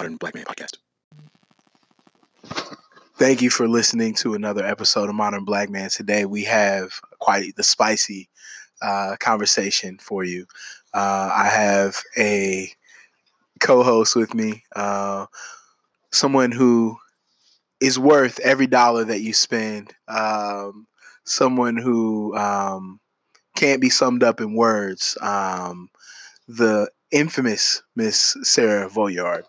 Modern Black Man Podcast. Thank you for listening to another episode of Modern Black Man. Today we have quite the spicy conversation for you. I have a co-host with me, someone who is worth every dollar that you spend, someone who can't be summed up in words, the infamous Miss Sarah Voyard.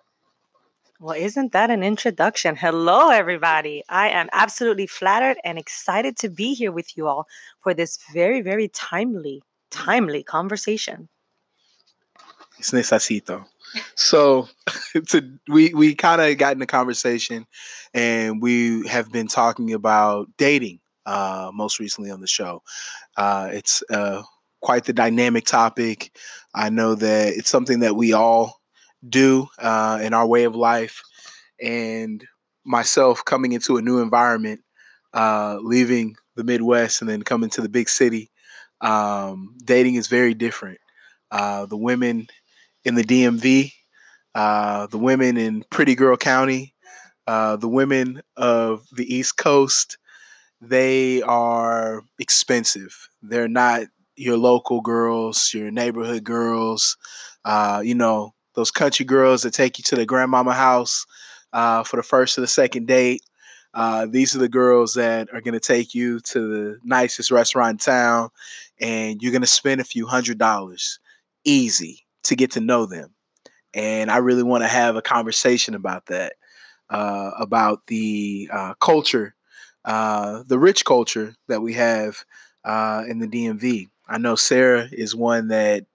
Well, isn't that an introduction? Hello, everybody. I am absolutely flattered and excited to be here with you all for this very, very timely conversation. Es necesito. So we kind of got in a conversation, and we have been talking about dating most recently on the show. It's quite the dynamic topic. I know that it's something that we all do in our way of life, and myself coming into a new environment, leaving the Midwest and then coming to the big city, dating is very different. The women in the DMV, the women in Pretty Girl County, the women of the East Coast, they are expensive. They're not your local girls, your neighborhood girls, those country girls that take you to the grandmama house for the first or the second date. These are the girls that are going to take you to the nicest restaurant in town, and you're going to spend a few $100 easy to get to know them. And I really want to have a conversation about that, about the culture, the rich culture that we have in the DMV. I know Sarah is one that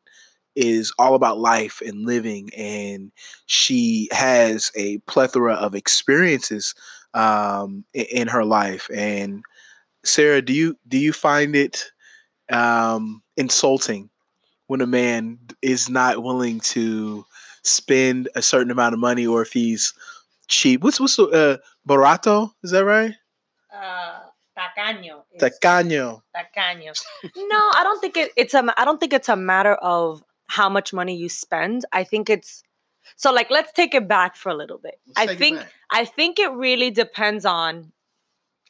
is all about life and living, and she has a plethora of experiences in her life. And Sarah, do you find it insulting when a man is not willing to spend a certain amount of money, or if he's cheap? What's the barato? Is that right? Tacaño. No, I don't think it's a matter of how much money you spend. I think it's so, like, let's take it back for a little bit. I think it really depends on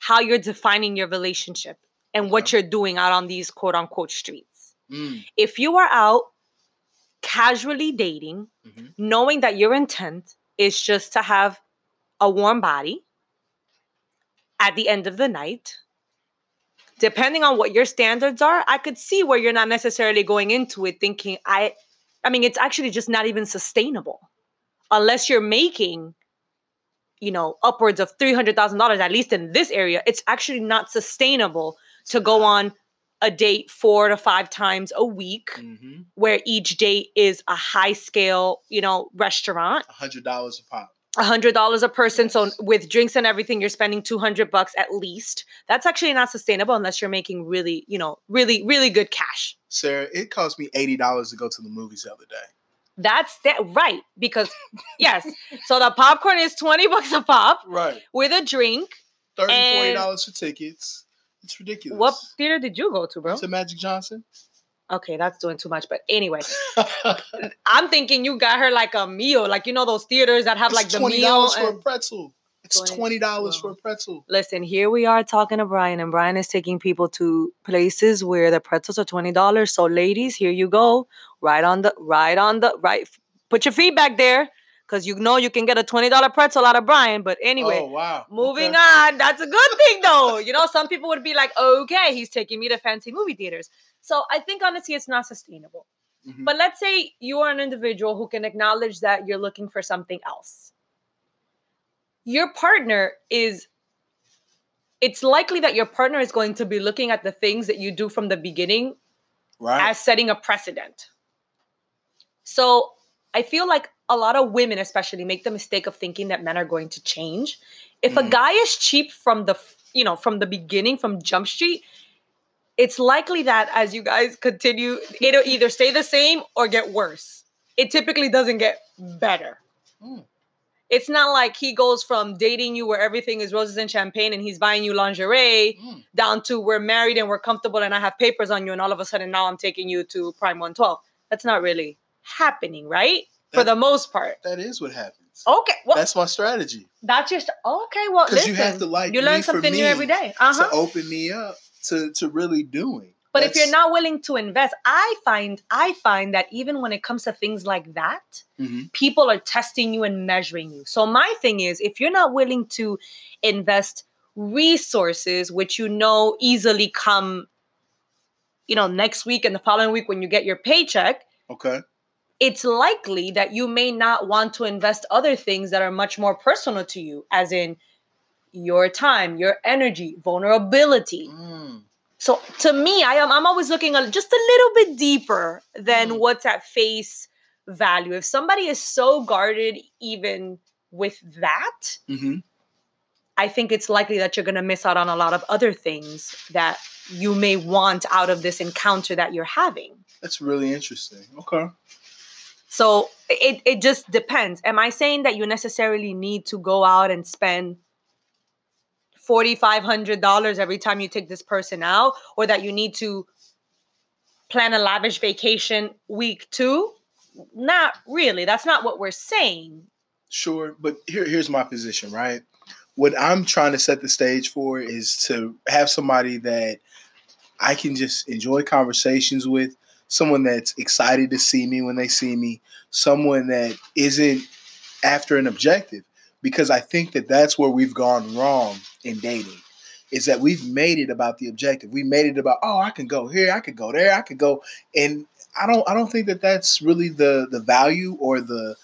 how you're defining your relationship and what you're doing out on these quote unquote streets. Mm. If you are out casually dating, knowing that your intent is just to have a warm body at the end of the night, depending on what your standards are, I could see where you're not necessarily going into it thinking, I mean, it's actually just not even sustainable unless you're making, upwards of $300,000, at least in this area. It's actually not sustainable to go on a date 4 to 5 times a week, where each date is a high scale, restaurant. $100 a pop. $100 a person. So with drinks and everything, you're spending $200 at least. That's actually not sustainable unless you're making really, really, really good cash. Sarah, it cost me $80 to go to the movies the other day. That's that, right? Because yes. So the popcorn is $20 a pop, right? With a drink, $40 for tickets. It's ridiculous. What theater did you go to, bro? To Magic Johnson. Okay, that's doing too much. But anyway, I'm thinking you got her like a meal. Like, those theaters that have like the meal. It's $20 for a pretzel. It's $20 for a pretzel. Listen, here we are talking to Brian, and Brian is taking people to places where the pretzels are $20. So ladies, here you go. Right, put your feet back there, because you can get a $20 pretzel out of Brian. But anyway, oh, wow. Moving on. That's a good thing, though. Some people would be like, okay, he's taking me to fancy movie theaters. So I think, honestly, it's not sustainable. Mm-hmm. But let's say you are an individual who can acknowledge that you're looking for something else. Your partner it's likely that your partner is going to be looking at the things that you do from the beginning, right, as setting a precedent. So I feel like a lot of women especially make the mistake of thinking that men are going to change. If a guy is cheap from the, from the beginning, from Jump Street, it's likely that as you guys continue, it'll either stay the same or get worse. It typically doesn't get better. Mm. It's not like he goes from dating you where everything is roses and champagne and he's buying you lingerie down to we're married and we're comfortable and I have papers on you and all of a sudden now I'm taking you to Prime 112. That's not really happening, right? For the most part. That is what happens. Okay. Well, that's my strategy. That's just okay. Well, because you have to like you learn something new every day. To open me up to really doing. But if you're not willing to invest, I find that even when it comes to things like that, people are testing you and measuring you. So my thing is, if you're not willing to invest resources, which you know easily come, next week and the following week when you get your paycheck, okay, it's likely that you may not want to invest other things that are much more personal to you, as in your time, your energy, vulnerability. So to me, I'm always looking just a little bit deeper than what's at face value. If somebody is so guarded even with that, I think it's likely that you're going to miss out on a lot of other things that you may want out of this encounter that you're having. That's really interesting. Okay. So it just depends. Am I saying that you necessarily need to go out and spend $4,500 every time you take this person out, or that you need to plan a lavish vacation week two? Not really. That's not what we're saying. Sure. But here's my position, right? What I'm trying to set the stage for is to have somebody that I can just enjoy conversations with, someone that's excited to see me when they see me, someone that isn't after an objective. Because I think that that's where we've gone wrong in dating, is that we've made it about the objective. We made it about, I can go here, I can go there, I can go. And I don't think that that's really the value or the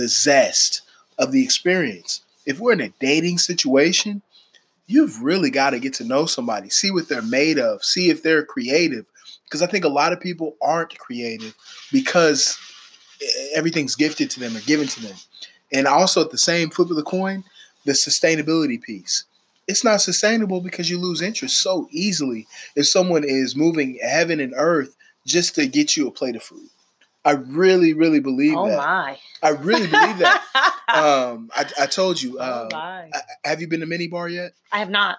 zest of the experience. If we're in a dating situation, you've really got to get to know somebody, see what they're made of, see if they're creative. Because I think a lot of people aren't creative because everything's gifted to them or given to them. And also at the same flip of the coin, the sustainability piece. It's not sustainable because you lose interest so easily if someone is moving heaven and earth just to get you a plate of food. I really, really believe that. Oh, my. I really believe that. I told you. Have you been to Mini Bar yet? I have not.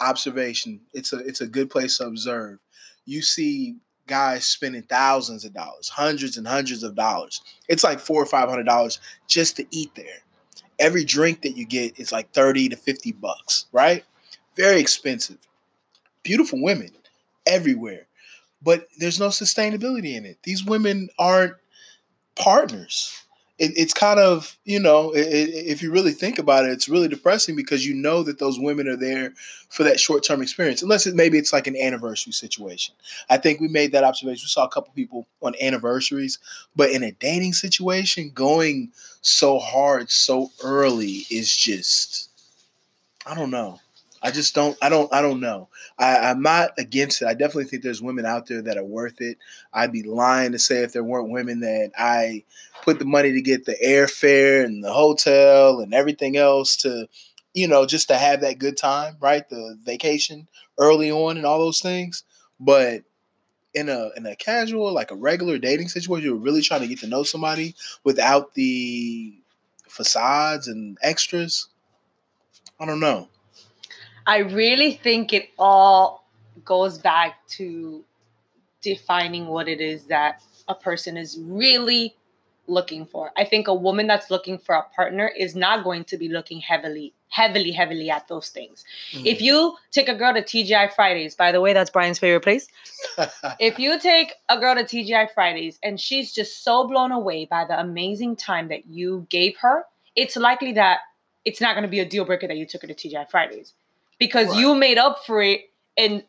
Observation. It's a good place to observe. You see guys spending thousands of dollars, hundreds and hundreds of dollars. It's like $400 or $500 just to eat there. Every drink that you get is like $30 to $50, right? Very expensive. Beautiful women everywhere, but there's no sustainability in it. These women aren't partners. It's kind of, if you really think about it, it's really depressing because you know that those women are there for that short-term experience, unless it's like an anniversary situation. I think we made that observation. We saw a couple people on anniversaries, but in a dating situation, going so hard so early is just, I don't know. I just don't. I don't know. I'm not against it. I definitely think there's women out there that are worth it. I'd be lying to say if there weren't women that I put the money to get the airfare and the hotel and everything else to, just to have that good time, right? The vacation early on and all those things. But in a casual, like a regular dating situation, you're really trying to get to know somebody without the facades and extras. I don't know. I really think it all goes back to defining what it is that a person is really looking for. I think a woman that's looking for a partner is not going to be looking heavily at those things. Mm-hmm. If you take a girl to TGI Fridays, by the way, that's Brian's favorite place. If you take a girl to TGI Fridays and she's just so blown away by the amazing time that you gave her, it's likely that it's not going to be a deal breaker that you took her to TGI Fridays. Because you made up for it in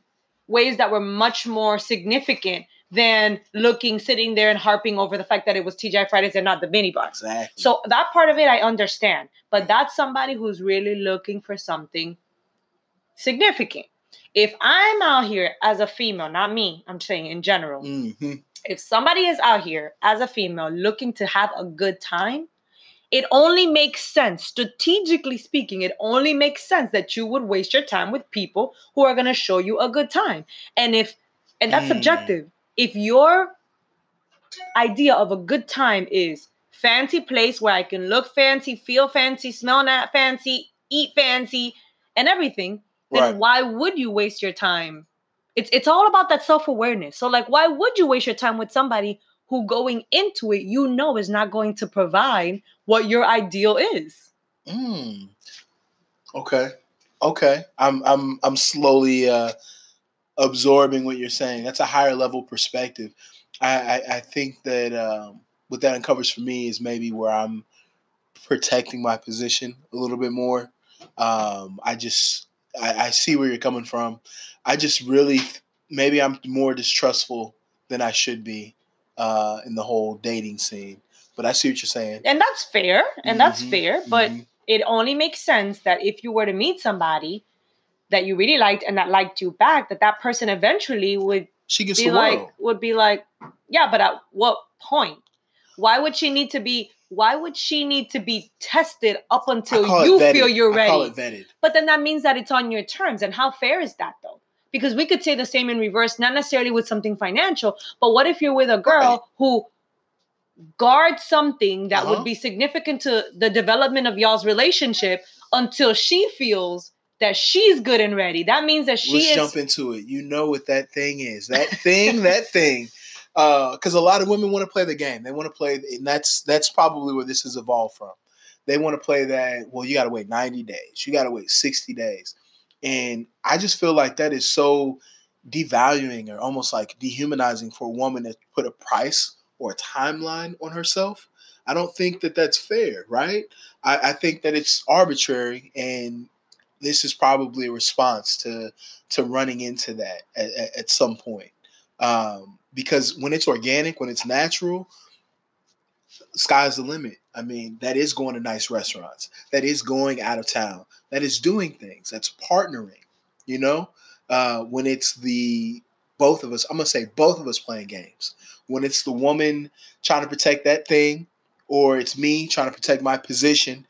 ways that were much more significant than sitting there and harping over the fact that it was TGI Fridays and not the Mini Bar. Exactly. So that part of it, I understand. But that's somebody who's really looking for something significant. If I'm out here as a female, not me, I'm saying in general. Mm-hmm. If somebody is out here as a female looking to have a good time, it only makes sense, strategically speaking, it only makes sense that you would waste your time with people who are going to show you a good time. And that's subjective. If your idea of a good time is fancy place where I can look fancy, feel fancy, smell not fancy, eat fancy, and everything, then why would you waste your time? It's all about that self-awareness. So, why would you waste your time with somebody who going into it, you know, is not going to provide what your ideal is. Mm. Okay. I'm slowly absorbing what you're saying. That's a higher level perspective. I think that what that uncovers for me is maybe where I'm protecting my position a little bit more. I see where you're coming from. I just really, maybe I'm more distrustful than I should be in the whole dating scene. But I see what you're saying. And that's fair. And that's fair. But it only makes sense that if you were to meet somebody that you really liked and that liked you back, that person eventually would be like, yeah, but at what point? Why would she need to be tested up until you feel you're ready? I call it vetted. But then that means that it's on your terms. And how fair is that, though? Because we could say the same in reverse, not necessarily with something financial, but what if you're with a girl who guards something that would be significant to the development of y'all's relationship until she feels that she's good and ready? That means that she is... Let's jump into it. You know what that thing is. That thing. Because a lot of women want to play the game. They want to play, and that's probably where this has evolved from. They want to play that, well, you got to wait 90 days. You got to wait 60 days. And I just feel like that is so devaluing or almost like dehumanizing for a woman to put a price or a timeline on herself. I don't think that that's fair, right? I think that it's arbitrary, and this is probably a response to running into that at some point. Because when it's organic, when it's natural, sky's the limit. I mean, that is going to nice restaurants. That is going out of town. That is doing things. That's partnering, you know? When it's the both of us, I'm going to say both of us playing games. When it's the woman trying to protect that thing, or it's me trying to protect my position,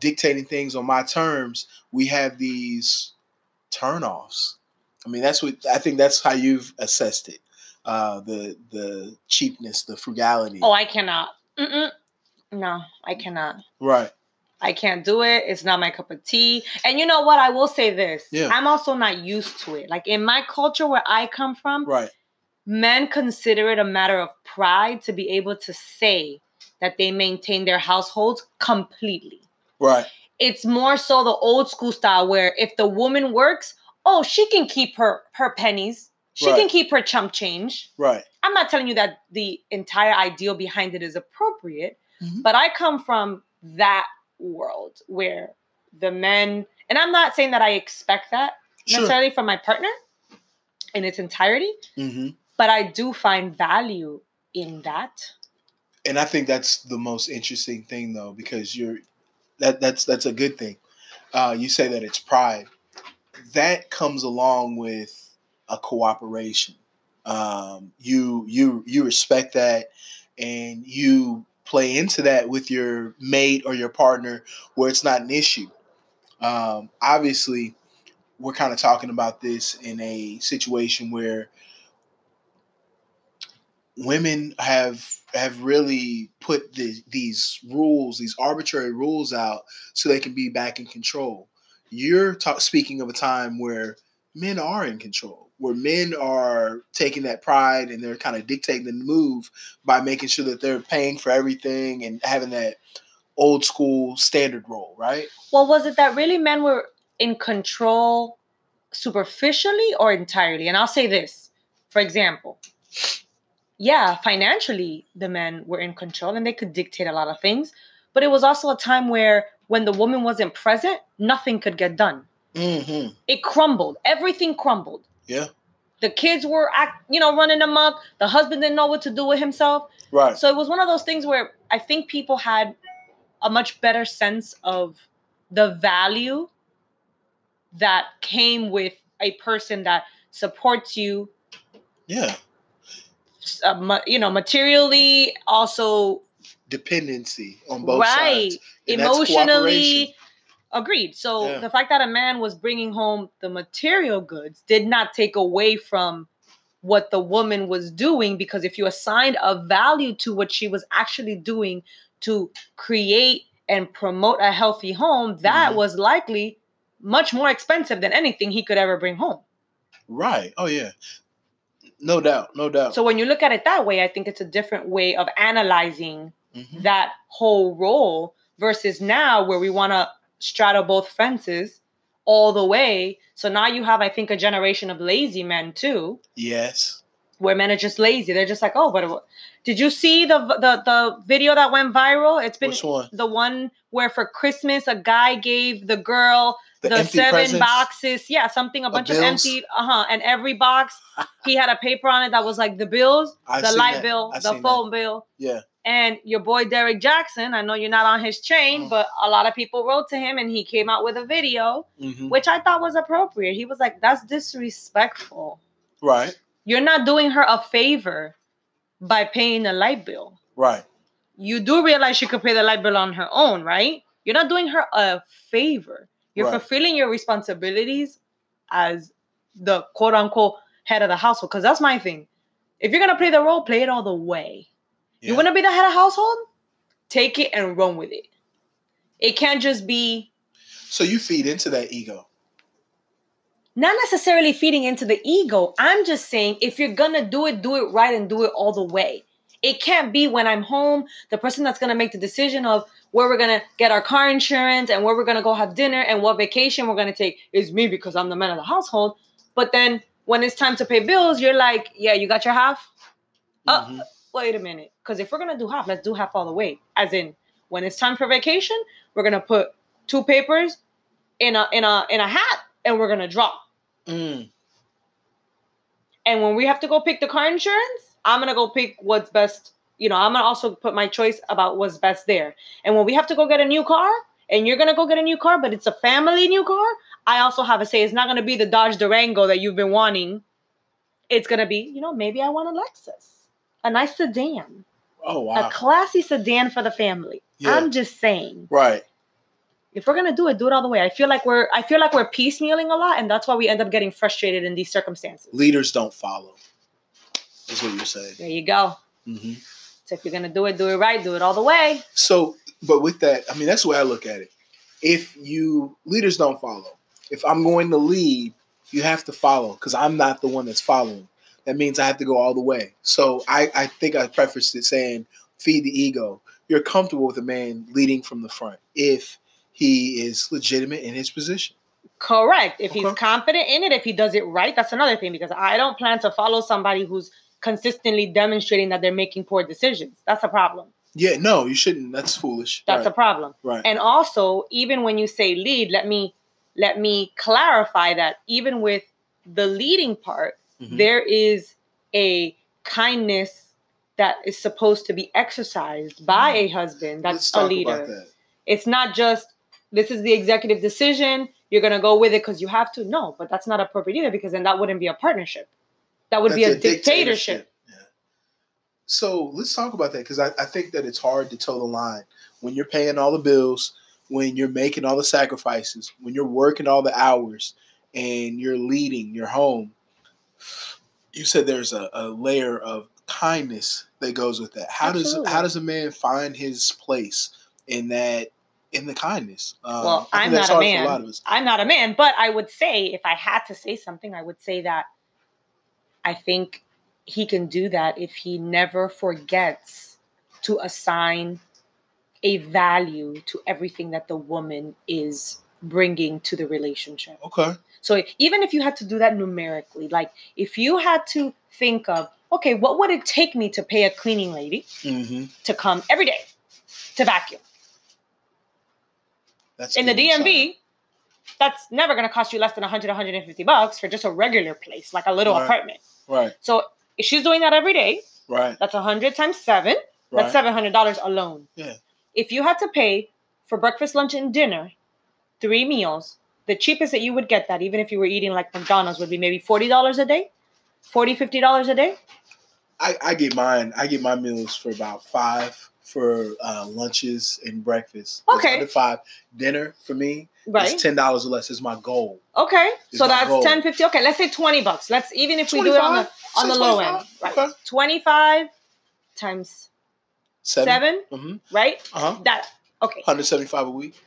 dictating things on my terms, we have these turnoffs. I mean, that's how you've assessed it. The cheapness, the frugality. Oh, I cannot. Mm-mm. No, I cannot. Right. I can't do it. It's not my cup of tea. And you know what? I will say this. Yeah. I'm also not used to it. Like in my culture where I come from, right, men consider it a matter of pride to be able to say that they maintain their households completely. Right. It's more so the old school style where if the woman works, oh, she can keep her pennies. She can keep her chump change. Right. I'm not telling you that the entire ideal behind it is appropriate, but I come from that world where the men, and I'm not saying that I expect that necessarily from my partner in its entirety, but I do find value in that. And I think that's the most interesting thing, though, because that's a good thing. You say that it's pride. That comes along with a cooperation. You respect that, and you play into that with your mate or your partner where it's not an issue. Obviously, we're kind of talking about this in a situation where women have really put these rules, these arbitrary rules out so they can be back in control. You're speaking of a time where men are in control, where men are taking that pride and they're kind of dictating the move by making sure that they're paying for everything and having that old school standard role, right? Well, was it that really men were in control superficially or entirely? And I'll say this, for example, yeah, financially, the men were in control and they could dictate a lot of things, but it was also a time where when the woman wasn't present, nothing could get done. Mm-hmm. It crumbled. Everything crumbled. Yeah. The kids were, running amok. The husband didn't know what to do with himself. Right. So it was one of those things where I think people had a much better sense of the value that came with a person that supports you. Yeah. Materially, also. Dependency on both sides. Right. Emotionally. Agreed. So the fact that a man was bringing home the material goods did not take away from what the woman was doing, because if you assigned a value to what she was actually doing to create and promote a healthy home, that was likely much more expensive than anything he could ever bring home. Right. Oh, yeah. No doubt, no doubt. So when you look at it that way, I think it's a different way of analyzing that whole role versus now where we want to straddle both fences all the way. So now you have, I think, a generation of lazy men too. Yes. Where men are just lazy. They're just like, oh, but did you see the video that went viral? It's been the one where for Christmas, a guy gave the girl the 7 boxes. Yeah, something, a bunch of empty. And every box, he had a paper on it that was like the bills, the light bill, the phone bill. Yeah. And your boy, Derek Jackson, I know you're not on his chain, but a lot of people wrote to him and he came out with a video, which I thought was appropriate. He was like, that's disrespectful. Right. You're not doing her a favor by paying the light bill. Right. You do realize she could pay the light bill on her own, right? You're not doing her a favor. You're fulfilling your responsibilities as the quote unquote head of the household. Because that's my thing. If you're going to play the role, play it all the way. Yeah. You want to be the head of household? Take it and run with it. It can't just be. So you feed into that ego. Not necessarily feeding into the ego. I'm just saying if you're going to do it right and do it all the way. It can't be when I'm home, the person that's going to make the decision of where we're going to get our car insurance and where we're going to go have dinner and what vacation we're going to take is me because I'm the man of the household. But then when it's time to pay bills, you're like, yeah, you got your half? Wait a minute. Because if we're going to do half, let's do half all the way. As in, when it's time for vacation, we're going to put 2 papers in a hat and we're going to drop. And when we have to go pick the car insurance, I'm going to go pick what's best. You know, I'm going to also put my choice about what's best there. And when we have to go get a new car and you're going to go get a new car, but it's a family new car, I also have a say. It's not going to be the Dodge Durango that you've been wanting. It's going to be, you know, maybe I want a Lexus, a nice sedan. Oh, wow. A classy sedan for the family. Yeah. I'm just saying. Right. If we're going to do it all the way. I feel like we're piecemealing a lot, and that's why we end up getting frustrated in these circumstances. Leaders don't follow. Is what you're saying. There you go. So if you're going to do it right, do it all the way. So, but with that, I mean, that's the way I look at it. Leaders don't follow. If I'm going to lead, you have to follow because I'm not the one that's following. That means I have to go all the way. So I think I prefaced it saying, feed the ego. You're comfortable with a man leading from the front if he is legitimate in his position. Correct. If he's confident in it, if he does it right, that's another thing because I don't plan to follow somebody who's consistently demonstrating that they're making poor decisions. That's a problem. Yeah, no, you shouldn't. That's foolish. That's a problem. Right. And also, even when you say lead, let me clarify that even with the leading part, there is a kindness that is supposed to be exercised by a husband that's Let's talk a leader. About that. It's not just this is the executive decision, you're going to go with it because you have to. No, but that's not appropriate either because then that wouldn't be a partnership. That would be a dictatorship. Yeah. So let's talk about that because I think that it's hard to toe the line when you're paying all the bills, when you're making all the sacrifices, when you're working all the hours and you're leading your home. You said there's a layer of kindness that goes with that. How does a man find his place in that, in the kindness? Well, I'm not a man. A lot of us. I'm not a man, but I would say if I had to say something, I would say that I think he can do that if he never forgets to assign a value to everything that the woman is bringing to the relationship. Okay. So even if you had to do that numerically, like if you had to think of, okay, what would it take me to pay a cleaning lady to come every day to vacuum? That's in the DMV. That's never going to cost you less than $100, $150 for just a regular place, like a little apartment. Right. So if she's doing that every day, right, that's 100 times 7. That's $700 alone. Yeah. If you had to pay for breakfast, lunch, and dinner, 3 meals, the cheapest that you would get that, even if you were eating like McDonald's, would be maybe $40 a day, $40, $50 a day. I get mine. I get my meals for about $5 for lunches and breakfast. Okay. Under $5. Dinner for me. Right. It's $10 or less is my goal. Okay. So that's goal. 10, 50. Okay. Let's say $20. Let's, even if 25? We do it on the low end, right? Okay. 25 times 7, right? That, okay. 175 a week.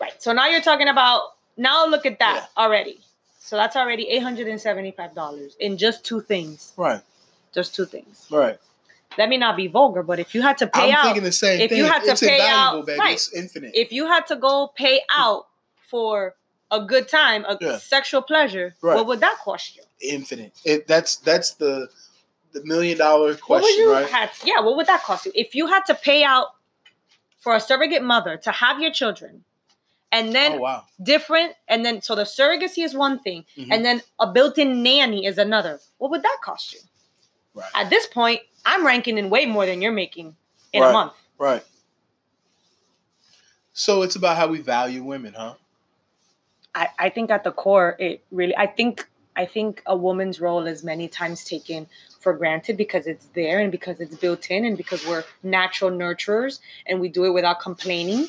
Right. So now you're talking about, now look at that already. So that's already $875 in just 2 things. Right. There's two things. Right. Let me not be vulgar, but if you had to pay out, I'm thinking the same thing. If you had to pay out, baby, right, it's infinite. If you had to go pay out for a good time, a sexual pleasure, right, what would that cost you? Infinite. That's the $1 million question, what would that cost you? If you had to pay out for a surrogate mother to have your children, and then so the surrogacy is one thing, mm-hmm, and then a built-in nanny is another. What would that cost you? Right. At this point, I'm ranking in way more than you're making in a month. Right. So it's about how we value women, huh? I think at the core, it really, I think a woman's role is many times taken for granted because it's there and because it's built in and because we're natural nurturers and we do it without complaining.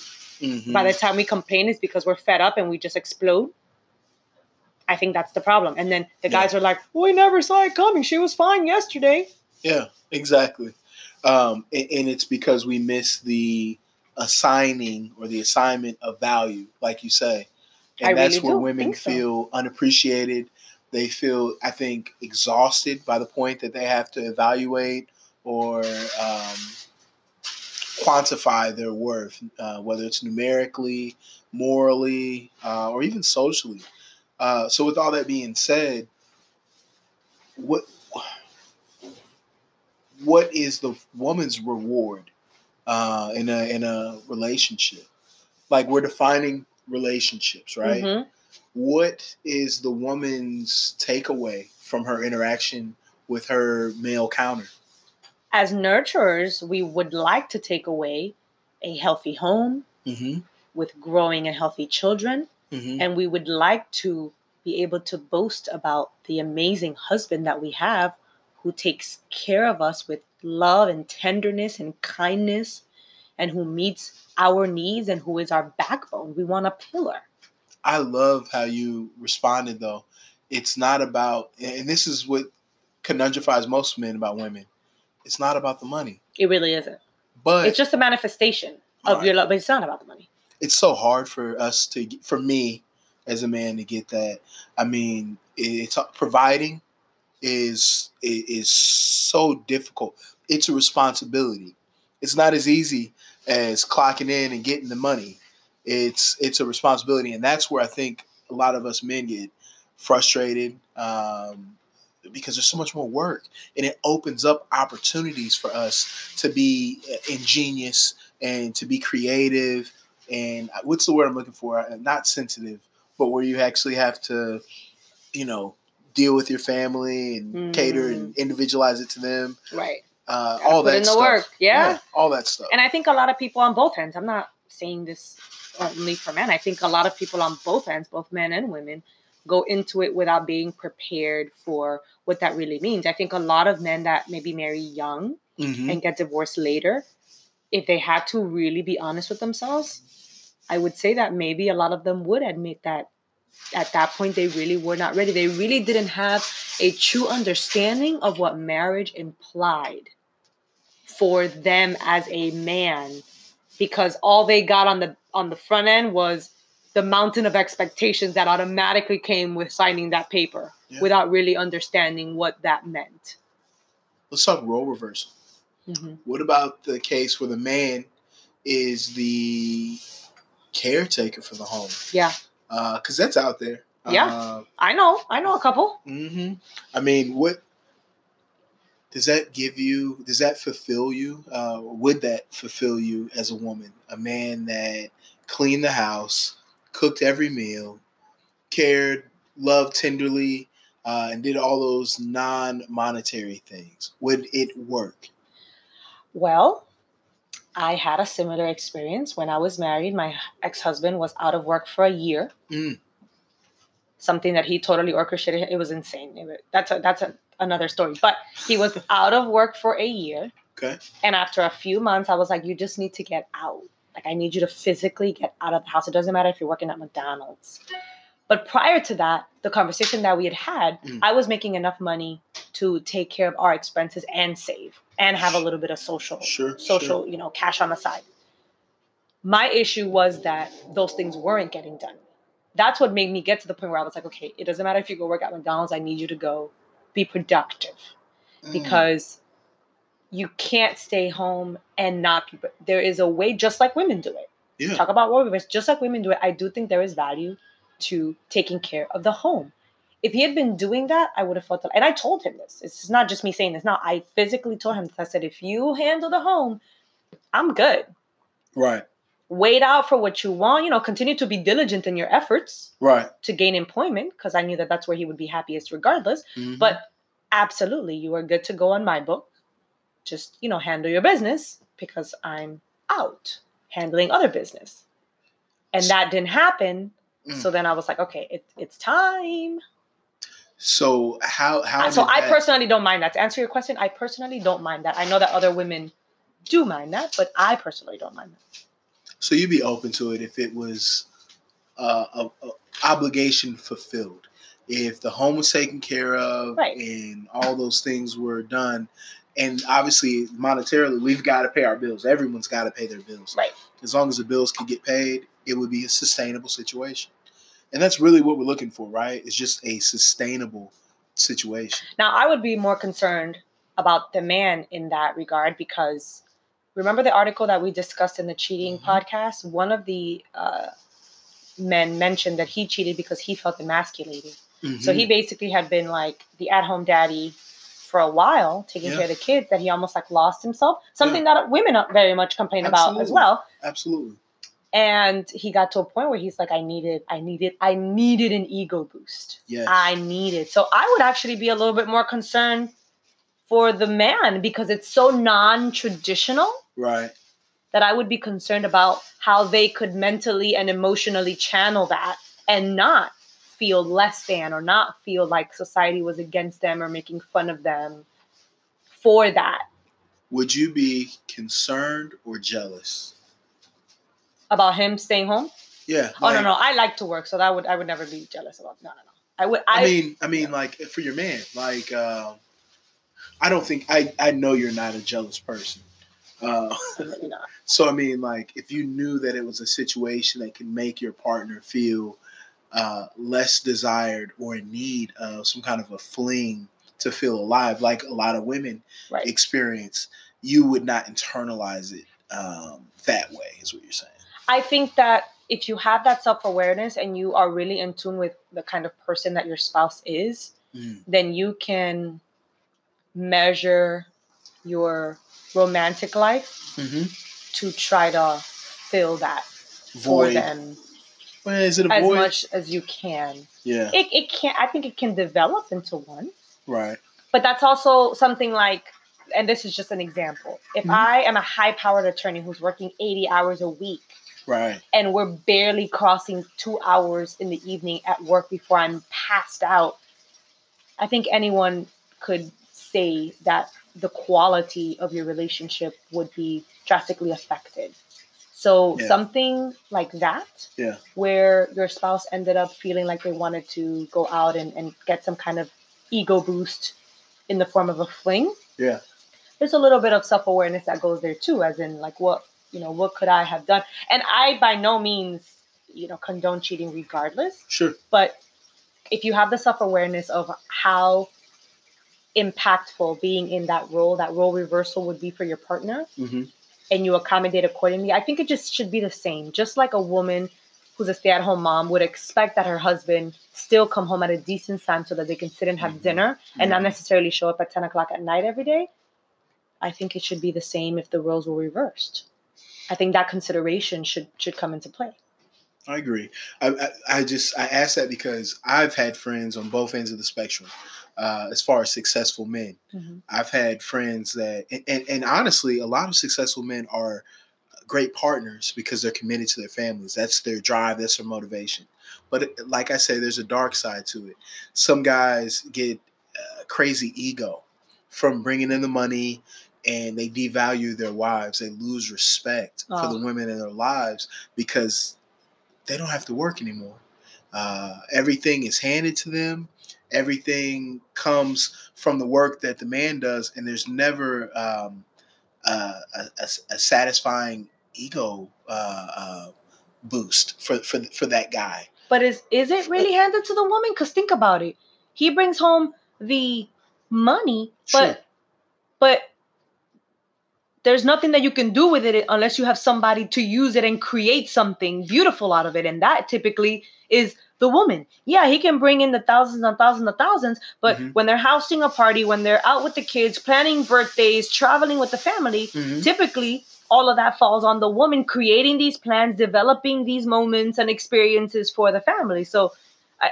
Mm-hmm. By the time we complain, it's because we're fed up and we just explode. I think that's the problem. And then the guys are like, we never saw it coming. She was fine yesterday. Yeah, exactly. And it's because we miss the assigning or the assignment of value, like you say. And that's where women feel unappreciated. They feel, I think, exhausted by the point that they have to evaluate or quantify their worth, whether it's numerically, morally, or even socially. So with all that being said, what is the woman's reward in a relationship? Like, we're defining relationships, right? Mm-hmm. What is the woman's takeaway from her interaction with her male counter? As nurturers, we would like to take away a healthy home, mm-hmm, with growing and healthy children. Mm-hmm. And we would like to be able to boast about the amazing husband that we have, who takes care of us with love and tenderness and kindness, and who meets our needs and who is our backbone. We want a pillar. I love how you responded, though. It's not about, and this is what conundrifies most men about women, it's not about the money. It really isn't. But it's just a manifestation of your love, but it's not about the money. It's so hard for me as a man to get that. I mean, it's providing is so difficult. It's a responsibility. It's not as easy as clocking in and getting the money. It's a responsibility, and that's where I think a lot of us men get frustrated because there's so much more work, and it opens up opportunities for us to be ingenious and to be creative. And what's the word I'm looking for? Not sensitive, but where you actually have to, deal with your family and cater and individualize it to them. Right. All that stuff. Put in the work. Yeah. All that stuff. And I think a lot of people on both ends, I'm not saying this only for men, I think a lot of people on both ends, both men and women, go into it without being prepared for what that really means. I think a lot of men that maybe marry young, mm-hmm, and get divorced later, if they had to really be honest with themselves, I would say that maybe a lot of them would admit that at that point they really were not ready. They really didn't have a true understanding of what marriage implied for them as a man, because all they got on the front end was the mountain of expectations that automatically came with signing that paper, without really understanding what that meant. Let's talk role reversal. Mm-hmm. What about the case where the man is the caretaker for the home? Yeah. Because that's out there. Yeah. I know a couple. Mm-hmm. I mean, what does that give you? Does that fulfill you? Would that fulfill you as a woman? A man that cleaned the house, cooked every meal, cared, loved tenderly, and did all those non-monetary things. Would it work? Well, I had a similar experience when I was married. My ex-husband was out of work for a year. Mm. Something that he totally orchestrated. It was insane. That's another story. But he was out of work for a year. Okay. And after a few months, I was like, you just need to get out. Like, I need you to physically get out of the house. It doesn't matter if you're working at McDonald's. But prior to that, the conversation that we had, I was making enough money to take care of our expenses and save and have a little bit of social, cash on the side. My issue was that those things weren't getting done. That's what made me get to the point where I was like, okay, it doesn't matter if you go work at McDonald's. I need you to go be productive. because you can't stay home and not be. There is a way, just like women do it. Yeah. Talk about war women, just like women do it. I do think there is value to taking care of the home. If he had been doing that, I would have felt that. And I told him this. It's not just me saying this. Now, I physically told him this. I said, if you handle the home, I'm good. Right. Wait out for what you want. You know, continue to be diligent in your efforts. Right. To gain employment, because I knew that that's where he would be happiest regardless. Mm-hmm. But absolutely, you are good to go on my book. Just, you know, handle your business because I'm out handling other business. And that didn't happen. Mm. So then I was like, okay, it's time. So how so I personally don't mind that. To answer your question, I personally don't mind that. I know that other women do mind that, but I personally don't mind that. So you'd be open to it if it was a obligation fulfilled. If the home was taken care of, right, and all those things were done. And obviously, monetarily, we've got to pay our bills. Everyone's got to pay their bills. Right. As long as the bills can get paid, it would be a sustainable situation. And that's really what we're looking for, right? It's just a sustainable situation. Now, I would be more concerned about the man in that regard because remember the article that we discussed in the cheating podcast? One of the men mentioned that he cheated because he felt emasculated. Mm-hmm. So he basically had been like the at-home daddy for a while, taking care of the kids, that he almost like lost himself. Something that women very much complain about as well. Absolutely. And he got to a point where he's like, I needed an ego boost. Yes. So I would actually be a little bit more concerned for the man because it's so non-traditional. Right. That I would be concerned about how they could mentally and emotionally channel that and not feel less than or not feel like society was against them or making fun of them for that. Would you be concerned or jealous? About him staying home? Yeah. Like, no. I like to work, so that I would never be jealous about it. No. I mean, like for your man, like I don't think I know you're not a jealous person. Absolutely not. So I mean, like if you knew that it was a situation that can make your partner feel less desired or in need of some kind of a fling to feel alive, like a lot of women experience, you would not internalize it that way, is what you're saying. I think that if you have that self-awareness and you are really in tune with the kind of person that your spouse is, then you can measure your romantic life to try to fill that void for them. Well, is it a void? As much as you can. Yeah. It can. I think it can develop into one. Right. But that's also something like, and this is just an example. If I am a high-powered attorney who's working 80 hours a week, right, and we're barely crossing 2 hours in the evening at work before I'm passed out, I think anyone could say that the quality of your relationship would be drastically affected. So something like that, where your spouse ended up feeling like they wanted to go out and get some kind of ego boost in the form of a fling. Yeah. There's a little bit of self-awareness that goes there too, as in like what could I have done? And I by no means, condone cheating regardless. Sure. But if you have the self-awareness of how impactful being in that role reversal would be for your partner, and you accommodate accordingly, I think it just should be the same. Just like a woman who's a stay-at-home mom would expect that her husband still come home at a decent time so that they can sit and have dinner and not necessarily show up at 10 o'clock at night every day. I think it should be the same if the roles were reversed. I think that consideration should come into play. I agree. I ask that because I've had friends on both ends of the spectrum as far as successful men. Mm-hmm. I've had friends that, and honestly, a lot of successful men are great partners because they're committed to their families. That's their drive. That's their motivation. But like I say, there's a dark side to it. Some guys get crazy ego from bringing in the money, and they devalue their wives. They lose respect for the women in their lives because they don't have to work anymore. Everything is handed to them. Everything comes from the work that the man does, and there's never a satisfying ego boost for that guy. But is it really handed to the woman? Because think about it. He brings home the money, but But there's nothing that you can do with it unless you have somebody to use it and create something beautiful out of it. And that typically is the woman. Yeah, he can bring in the thousands and thousands and thousands, but when they're hosting a party, when they're out with the kids, planning birthdays, traveling with the family, typically all of that falls on the woman creating these plans, developing these moments and experiences for the family. So,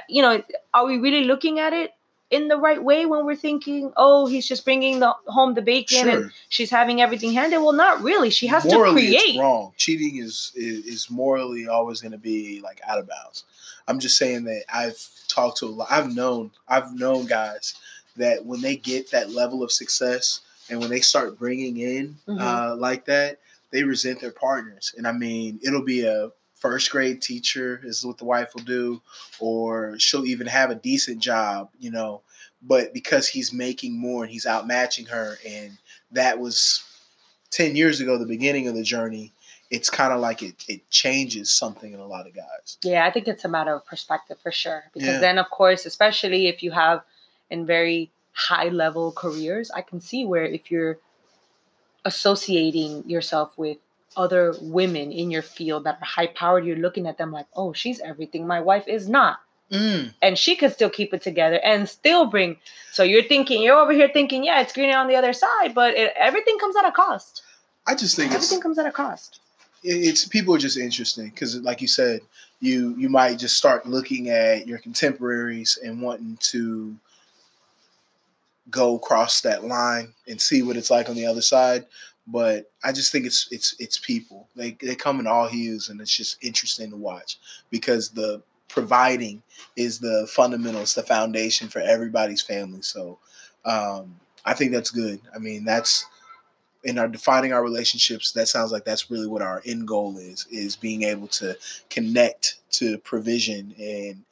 you know, are we really looking at it in the right way when we're thinking, oh, he's just bringing home the bacon and she's having everything handed? Well, not really. She has morally, to create. It's wrong. Cheating is morally always going to be like out of bounds. I'm just saying that I've talked to a lot. I've known guys that when they get that level of success and when they start bringing in like that, they resent their partners. And I mean, it'll be a first grade teacher is what the wife will do, or she'll even have a decent job, you know, but because he's making more and he's outmatching her. And that was 10 years ago, the beginning of the journey. It's kind of like it changes something in a lot of guys. Yeah, I think it's a matter of perspective for sure. Because then, of course, especially if you have in very high level careers, I can see where if you're associating yourself with other women in your field that are high powered, you're looking at them like, oh, she's everything. My wife is not. And she could still keep it together and still bring. So you're over here thinking, yeah, it's greener on the other side, but everything comes at a cost. I just think everything comes at a cost. It's people are just interesting because, like you said, you might just start looking at your contemporaries and wanting to go across that line and see what it's like on the other side. But I just think it's people. They come in all hues, and it's just interesting to watch because the providing is the fundamentals, the foundation for everybody's family. So I think that's good. I mean, that's. In our defining our relationships, that sounds like that's really what our end goal is being able to connect to provision. And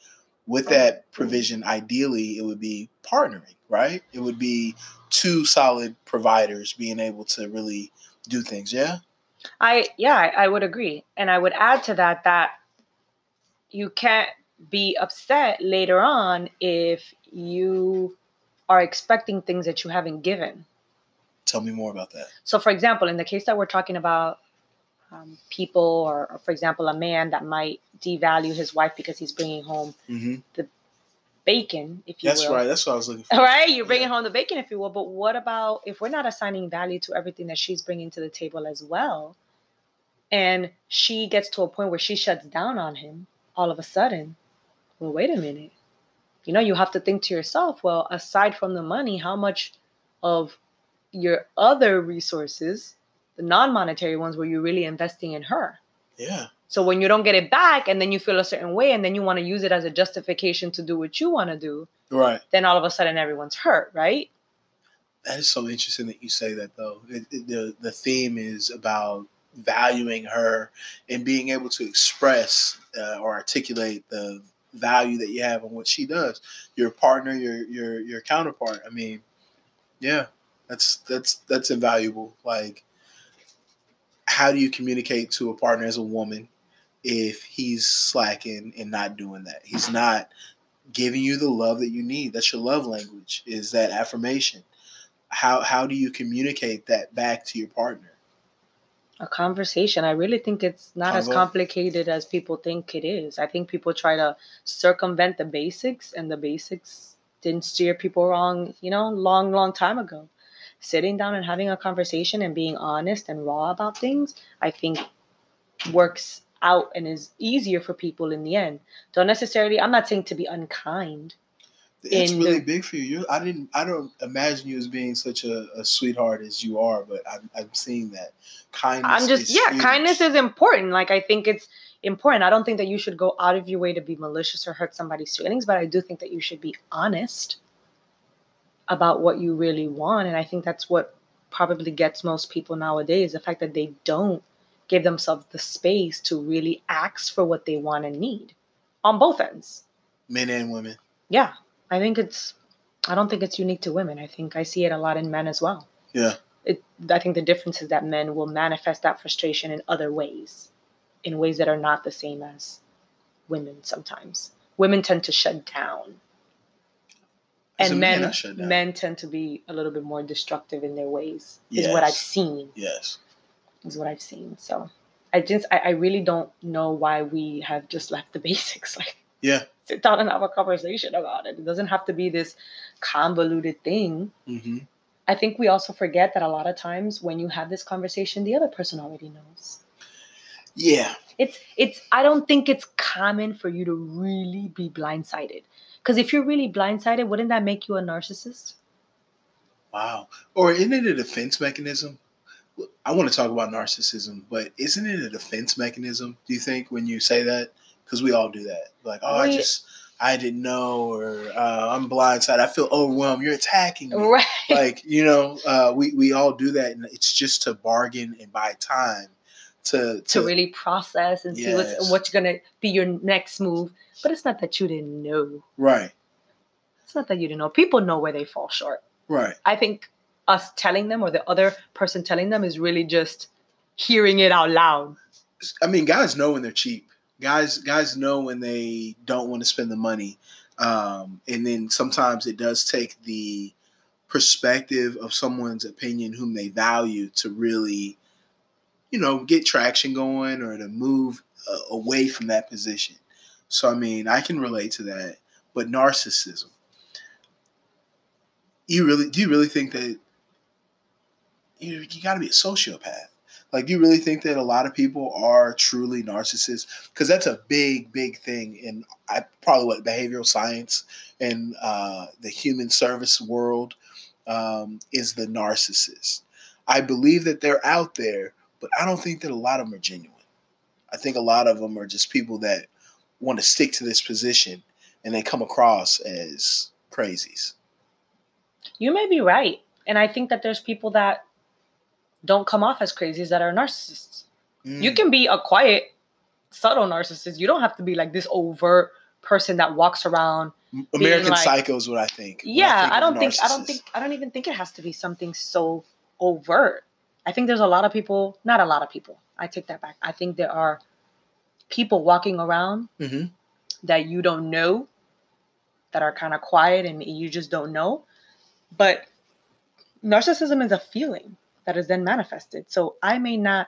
with that provision, ideally, it would be partnering, right? It would be two solid providers being able to really do things. I would agree. And I would add to that you can't be upset later on if you are expecting things that you haven't given. Tell me more about that. So, for example, in the case that we're talking about, people or, for example, a man that might devalue his wife because he's bringing home the bacon, if you will. That's right. That's what I was looking for. All right. You're bringing home the bacon, if you will. But what about if we're not assigning value to everything that she's bringing to the table as well? And she gets to a point where she shuts down on him all of a sudden. Well, wait a minute. You know, you have to think to yourself, well, aside from the money, how much of your other resources, the non-monetary ones, were you really investing in her? Yeah. So when you don't get it back and then you feel a certain way and then you want to use it as a justification to do what you want to do. Right. Then all of a sudden everyone's hurt, right? That is so interesting that you say that, though. The theme is about valuing her and being able to express or articulate the value that you have on what she does. Your partner, your counterpart. I mean, yeah. That's invaluable. Like, how do you communicate to a partner as a woman if he's slacking and not doing that? He's not giving you the love that you need. That's your love language, is that affirmation. How do you communicate that back to your partner? A conversation. I really think it's not as complicated as people think it is. I think people try to circumvent the basics, and the basics didn't steer people wrong, you know, long, long time ago. Sitting down and having a conversation and being honest and raw about things, I think works out and is easier for people in the end. Don't necessarily, I'm not saying to be unkind. It's really big for you. I don't imagine you as being such a sweetheart as you are, but I'm seeing that kindness. Kindness is important. Like, I think it's important. I don't think that you should go out of your way to be malicious or hurt somebody's feelings, but I do think that you should be honest about what you really want. And I think that's what probably gets most people nowadays, the fact that they don't give themselves the space to really ask for what they want and need on both ends. Men and women. Yeah. I don't think it's unique to women. I think I see it a lot in men as well. Yeah. I think the difference is that men will manifest that frustration in other ways, in ways that are not the same as women sometimes. Women tend to shut down. And men tend to be a little bit more destructive in their ways. Yes. Is what I've seen. Yes. Is what I've seen. So I really don't know why we have just left the basics. Like, yeah. Sit down and have a conversation about it. It doesn't have to be this convoluted thing. Mm-hmm. I think we also forget that a lot of times when you have this conversation, the other person already knows. Yeah. It's I don't think it's common for you to really be blindsided. Because if you're really blindsided, wouldn't that make you a narcissist? Wow. Or isn't it a defense mechanism? I want to talk about narcissism, but isn't it a defense mechanism, do you think, when you say that? Because we all do that. Like, oh, I didn't know, or I'm blindsided. I feel overwhelmed. You're attacking me. Right. Like, we all do that. And it's just to bargain and buy time. To really process and see what's going to be your next move. But it's not that you didn't know. Right. It's not that you didn't know. People know where they fall short. Right. I think us telling them or the other person telling them is really just hearing it out loud. I mean, guys know when they're cheap. Guys know when they don't want to spend the money. And then sometimes it does take the perspective of someone's opinion whom they value to really – get traction going or to move away from that position. So, I mean, I can relate to that. But narcissism, do you really think that you got to be a sociopath? Like, do you really think that a lot of people are truly narcissists? Because that's a big, big thing in behavioral science and the human service world is the narcissist. I believe that they're out there. But I don't think that a lot of them are genuine. I think a lot of them are just people that want to stick to this position and they come across as crazies. You may be right. And I think that there's people that don't come off as crazies that are narcissists. Mm. You can be a quiet, subtle narcissist. You don't have to be like this overt person that walks around. American Psycho is what I think. Yeah, I don't even think it has to be something so overt. I think there's a lot of people, not a lot of people. I take that back. I think there are people walking around mm-hmm. that you don't know, that are kind of quiet and you just don't know. But narcissism is a feeling that is then manifested. So I may not,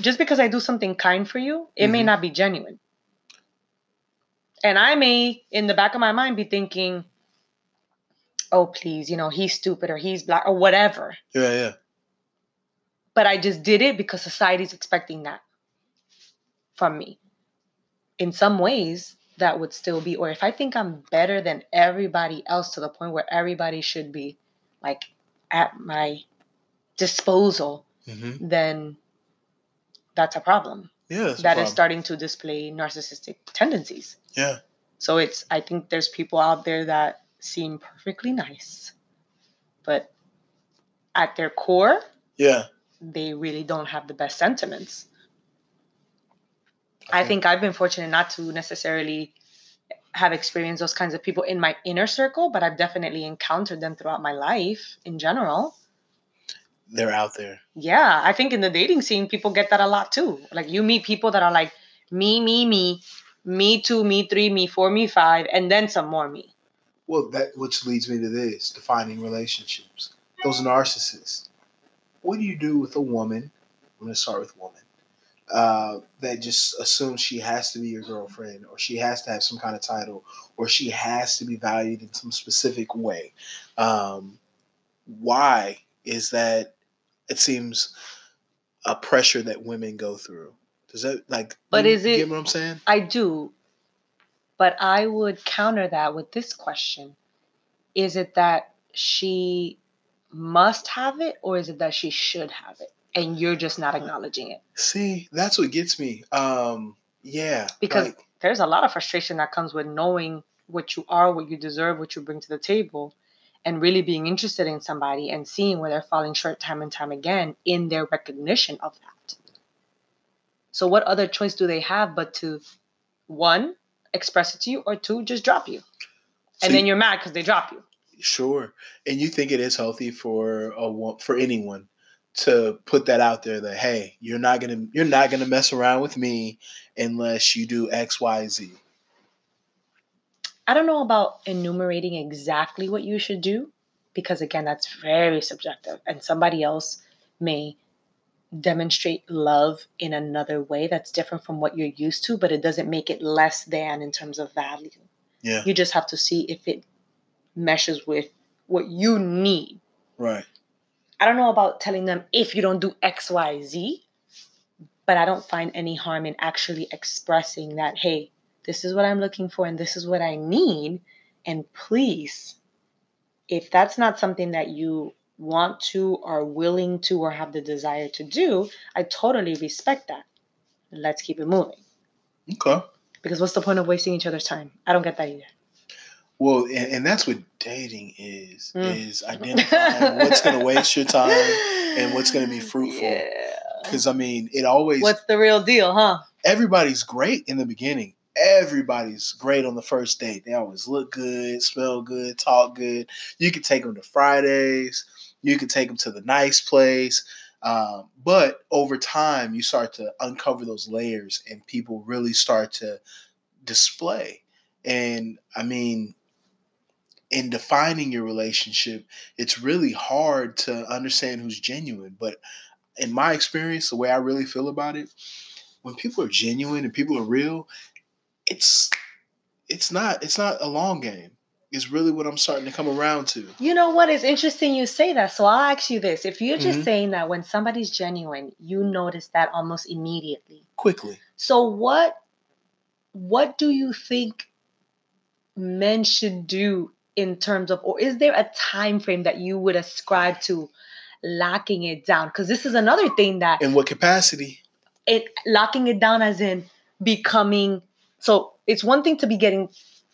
just because I do something kind for you, it mm-hmm. may not be genuine. And I may, in the back of my mind, be thinking, oh, please, he's stupid or he's black or whatever. Yeah, yeah. But I just did it because society's expecting that from me. In some ways, that would still be, or if I think I'm better than everybody else to the point where everybody should be like at my disposal, mm-hmm. then that's a problem. Yeah, that's a problem. Is starting to display narcissistic tendencies. Yeah. So I think there's people out there that seem perfectly nice, but at their core, yeah. they really don't have the best sentiments. I think I've been fortunate not to necessarily have experienced those kinds of people in my inner circle, but I've definitely encountered them throughout my life in general. They're out there. Yeah. I think in the dating scene, people get that a lot too. Like you meet people that are like me, two, me, three, me, four, me, five, and then some more me. Well, that which leads me to this, defining relationships. Those narcissists. What do you do with a woman? I'm going to start with woman that just assumes she has to be your girlfriend or she has to have some kind of title or she has to be valued in some specific way. Why is that? It seems a pressure that women go through. Does that get what I'm saying? I do. But I would counter that with this question. Is it that she must have it, or is it that she should have it and you're just not acknowledging it? See, that's what gets me. Yeah, because there's a lot of frustration that comes with knowing what you are, what you deserve, what you bring to the table, and really being interested in somebody and seeing where they're falling short time and time again in their recognition of that. So what other choice do they have but to, one, express it to you, or two, just drop you? And then you're mad because they drop you. Sure. And you think it is healthy for anyone to put that out there that, hey, you're not gonna mess around with me unless you do X, Y, Z. I don't know about enumerating exactly what you should do, because again, that's very subjective, and somebody else may demonstrate love in another way that's different from what you're used to, but it doesn't make it less than in terms of value. Yeah. You just have to see if it meshes with what you need. Right. I don't know about telling them if you don't do X, Y, Z, but I don't find any harm in actually expressing that, hey, this is what I'm looking for and this is what I need. And please, if that's not something that you want to, are willing to, or have the desire to do, I totally respect that. Let's keep it moving. Okay. Because what's the point of wasting each other's time? I don't get that either. Well, and that's what dating is, is identifying what's going to waste your time and what's going to be fruitful. Yeah. Because, I mean, it always... What's the real deal, huh? Everybody's great in the beginning. Everybody's great on the first date. They always look good, smell good, talk good. You can take them to Fridays. You can take them to the nice place. But over time, you start to uncover those layers and people really start to display. And, I mean... in defining your relationship, it's really hard to understand who's genuine. But in my experience, the way I really feel about it, when people are genuine and people are real, it's not a long game. It's really what I'm starting to come around to. You know what? It's interesting you say that. So I'll ask you this. If you're just saying that when somebody's genuine, you notice that almost immediately. Quickly. So what do you think men should do in terms of, or is there a time frame that you would ascribe to locking it down? Because this is another thing that... In what capacity? Locking it down as in becoming... So it's one thing to be getting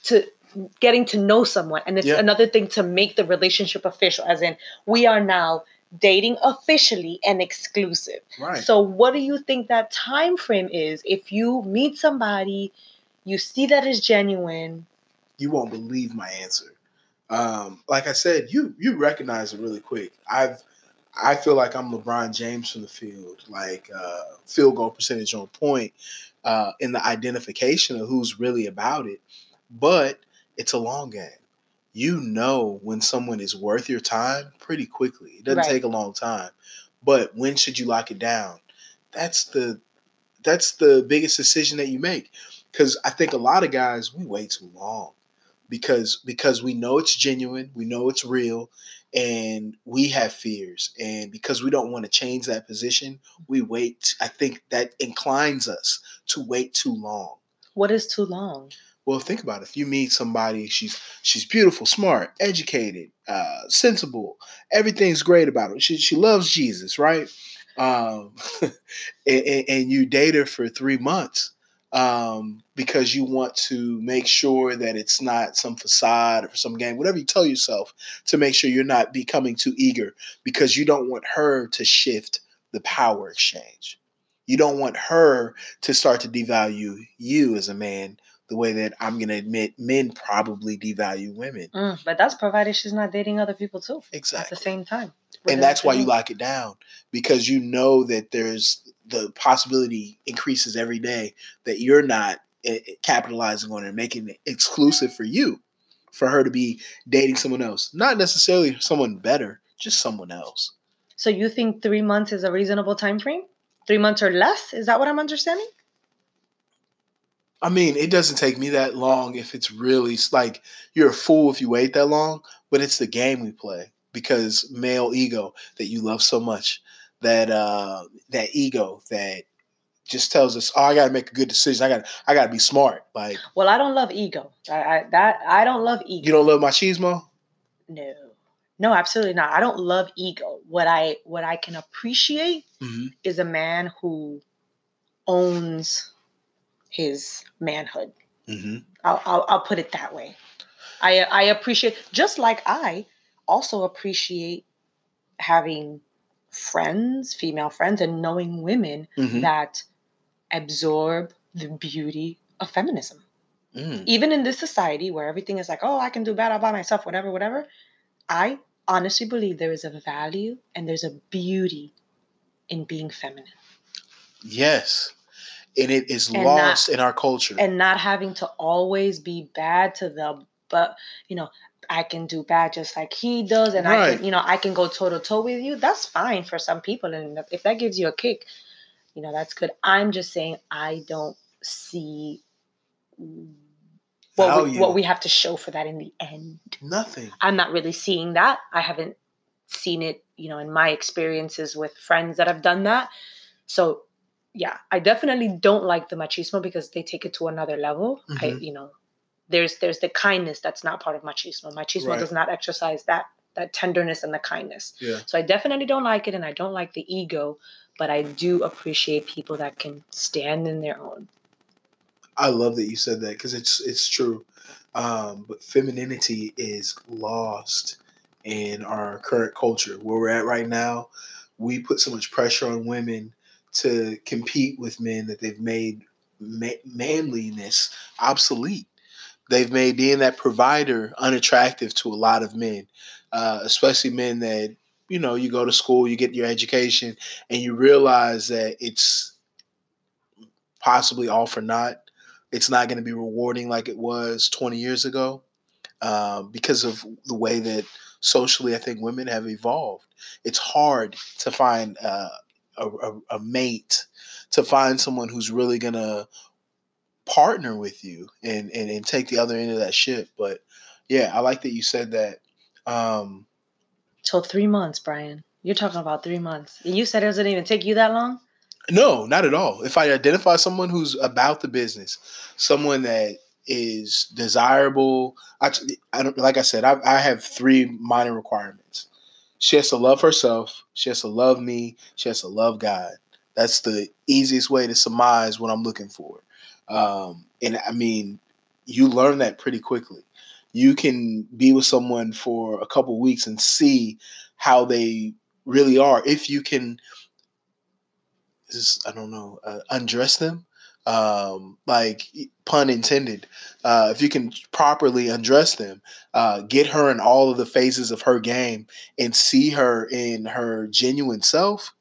to know someone, and it's another thing to make the relationship official, as in we are now dating officially and exclusive. Right. So what do you think that time frame is? If you meet somebody, you see that is genuine... You won't believe my answer. Like I said, you recognize it really quick. I feel like I'm LeBron James from the field, like field goal percentage on point, in the identification of who's really about it. But it's a long game. You know when someone is worth your time pretty quickly. It doesn't take a long time. But when should you lock it down? That's the biggest decision that you make, because I think a lot of guys, we wait too long. Because we know it's genuine, we know it's real, and we have fears. And because we don't want to change that position, we wait. I think that inclines us to wait too long. What is too long? Well, think about it. If you meet somebody, she's beautiful, smart, educated, sensible. Everything's great about her. She loves Jesus, right? And you date her for 3 months. Because you want to make sure that it's not some facade or some game, whatever you tell yourself, to make sure you're not becoming too eager, because you don't want her to shift the power exchange. You don't want her to start to devalue you as a man the way that, I'm going to admit, men probably devalue women. But that's provided she's not dating other people too. Exactly. At the same time. And that's why you lock it down, because you know that there's the possibility increases every day that you're not capitalizing on it and making it exclusive for you, for her to be dating someone else. Not necessarily someone better, just someone else. So you think 3 months is a reasonable time frame? 3 months or less? Is that what I'm understanding? I mean, it doesn't take me that long if it's really, like, you're a fool if you wait that long, but it's the game we play. Because male ego that you love so much, that ego that just tells us, "Oh, I gotta make a good decision. I gotta be smart." Like, well, I don't love ego. I don't love ego. You don't love machismo? No, absolutely not. I don't love ego. What I can appreciate is a man who owns his manhood. I'll put it that way. I appreciate, just like I also appreciate having friends, female friends, and knowing women that absorb the beauty of feminism. Even in this society where everything is like, oh, I can do better by myself, whatever. I honestly believe there is a value and there's a beauty in being feminine. Yes. and it is lost in our culture. And not having to always be bad to them, but, you know, I can do bad just like he does, and right. I can, you know, I can go toe to toe with you. That's fine for some people, and if that gives you a kick, you know, that's good. I'm just saying I don't see what we have to show for that in the end. Nothing. I'm not really seeing that. I haven't seen it, you know, in my experiences with friends that have done that. So, yeah, I definitely don't like the machismo because they take it to another level. Mm-hmm. There's the kindness that's not part of machismo. Machismo does not exercise that tenderness and the kindness. Yeah. So I definitely don't like it, and I don't like the ego, but I do appreciate people that can stand in their own. I love that you said that because it's true. But femininity is lost in our current culture. Where we're at right now, we put so much pressure on women to compete with men that they've made manliness obsolete. They've made being that provider unattractive to a lot of men, especially men that, you know, you go to school, you get your education, and you realize that it's possibly all for naught. It's not going to be rewarding like it was 20 years ago because of the way that socially I think women have evolved. It's hard to find a mate, to find someone who's really going to partner with you and take the other end of that shit. But yeah, I like that you said that. So 3 months, Brian, you're talking about 3 months, and you said it doesn't even take you that long. No, not at all. If I identify someone who's about the business, someone that is desirable, I don't, like I said, I have three minor requirements. She has to love herself. She has to love me. She has to love God. That's the easiest way to surmise what I'm looking for. And I mean, you learn that pretty quickly. You can be with someone for a couple of weeks and see how they really are. If you can, undress them, like pun intended. If you can properly undress them, get her in all of the phases of her game and see her in her genuine self,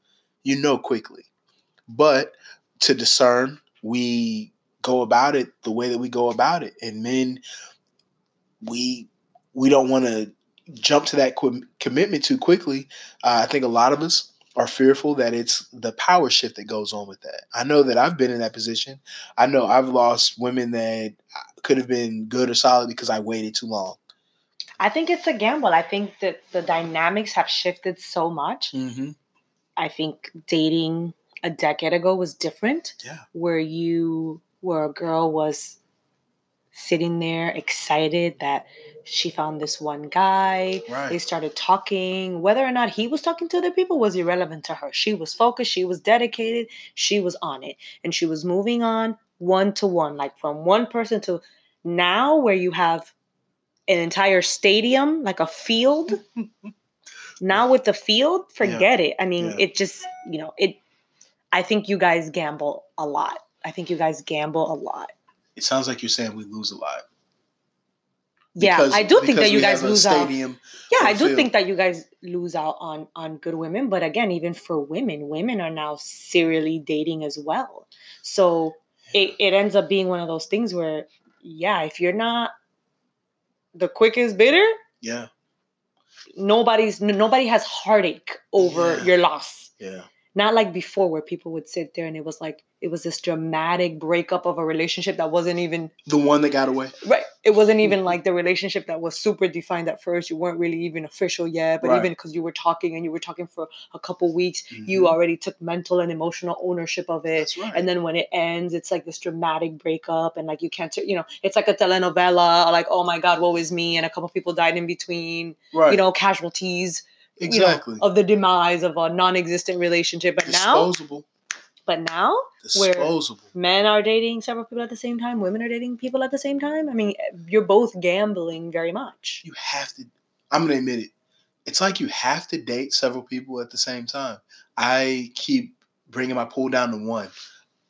you know, quickly. But to discern, we go about it the way that we go about it. And men, we don't want to jump to that commitment too quickly. I think a lot of us are fearful that it's the power shift that goes on with that. I know that I've been in that position. I know I've lost women that could have been good or solid because I waited too long. I think it's a gamble. I think that the dynamics have shifted so much. Mm-hmm. I think dating a decade ago was different. Yeah. Where a girl was sitting there excited that she found this one guy. Right. They started talking. Whether or not he was talking to other people was irrelevant to her. She was focused. She was dedicated. She was on it. And she was moving on one to one, like from one person to now where you have an entire stadium, like a field. Now with the field, forget it. I mean, it just, you know, I think you guys gamble a lot. It sounds like you're saying we lose a lot. Because, I do think that you guys lose out. Yeah, I do think that you guys lose out on good women. But again, even for women are now serially dating as well. So it ends up being one of those things where, if you're not the quickest bidder, nobody has heartache over your loss. Yeah. Not like before where people would sit there and it was like, it was this dramatic breakup of a relationship that wasn't even... The one that got away. Right. It wasn't even like the relationship that was super defined at first. You weren't really even official yet, but even because you were talking for a couple weeks, you already took mental and emotional ownership of it. That's right. And then when it ends, it's like this dramatic breakup and like you can't... it's like a telenovela, or like, oh my God, woe is me, and a couple people died in between. Right. You know, casualties. Exactly. Of the demise of a non-existent relationship. But disposable. But now, where men are dating several people at the same time, women are dating people at the same time. I mean, you're both gambling very much. You have to. I'm going to admit it. It's like you have to date several people at the same time. I keep bringing my pool down to one.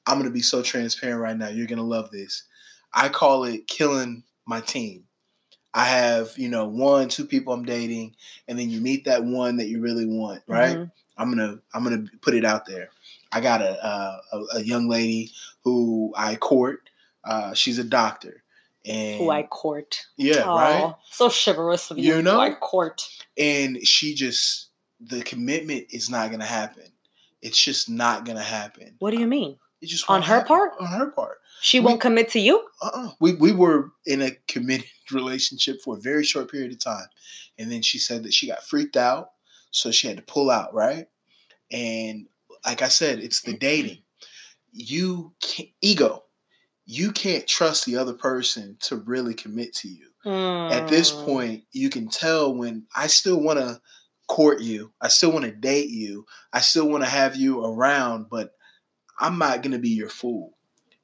I'm going to be so transparent right now. You're going to love this. I call it killing my team. I have, 1, 2 people I'm dating, and then you meet that one that you really want, right? Mm-hmm. I'm gonna put it out there. I got a young lady who I court. She's a doctor. And who I court. Yeah, aww, right? So chivalrous of you. You know? Who I court. And she just, the commitment is not going to happen. It's just not going to happen. What do you mean? It just on her happen. Part? On her part. She won't commit to you? Uh-uh. We were in a committed relationship for a very short period of time. And then she said that she got freaked out, so she had to pull out, right? And like I said, it's the dating. You can't trust the other person to really commit to you. At this point, you can tell when I still want to court you. I still want to date you. I still want to have you around, but I'm not going to be your fool.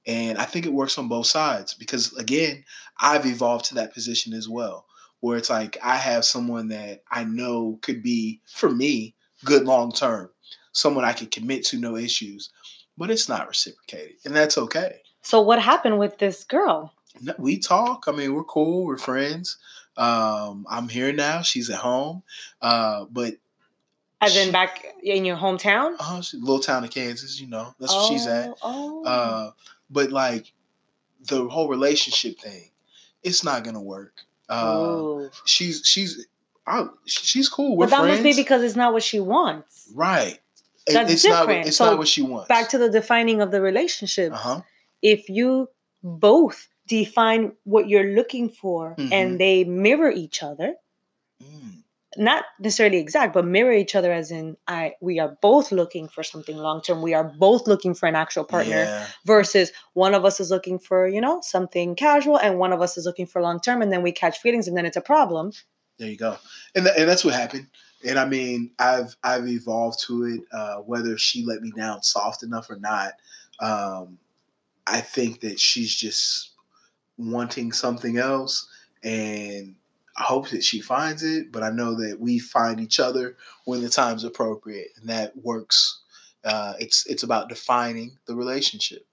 And I think it works on both sides because, again, I've evolved to that position as well, where it's like I have someone that I know could be, for me, good long term, someone I could commit to, no issues, but it's not reciprocated. And that's okay. So what happened with this girl? We talk. I mean, we're cool. We're friends. I'm here now. She's at home. But as in back in your hometown? Oh, little town of Kansas, you know. That's where she's at. But like the whole relationship thing, it's not gonna work. She's cool. We're friends. But that must be because it's not what she wants, right? That's different. It's not what she wants. Back to the defining of the relationship. Uh-huh. If you both define what you're looking for mm-hmm. and they mirror each other, not necessarily exact, but mirror each other as in we are both looking for something long-term. We are both looking for an actual partner versus one of us is looking for, you know, something casual and one of us is looking for long-term and then we catch feelings and then it's a problem. There you go. And that's what happened. And I mean, I've evolved to it, whether she let me down soft enough or not. I think that she's just wanting something else and I hope that she finds it, but I know that we find each other when the time's appropriate, and that works. It's about defining the relationship.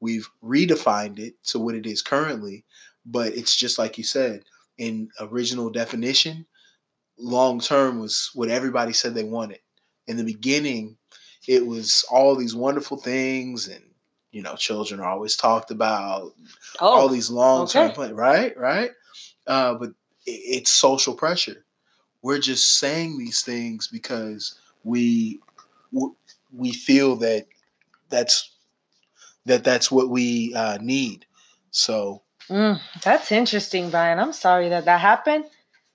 We've redefined it to what it is currently, but it's just like you said, in original definition, long-term was what everybody said they wanted. In the beginning, it was all these wonderful things and, you know, children are always talked about, all these long-term plans, right? But it's social pressure. We're just saying these things because we feel that that's what we need. So that's interesting, Brian. I'm sorry that happened,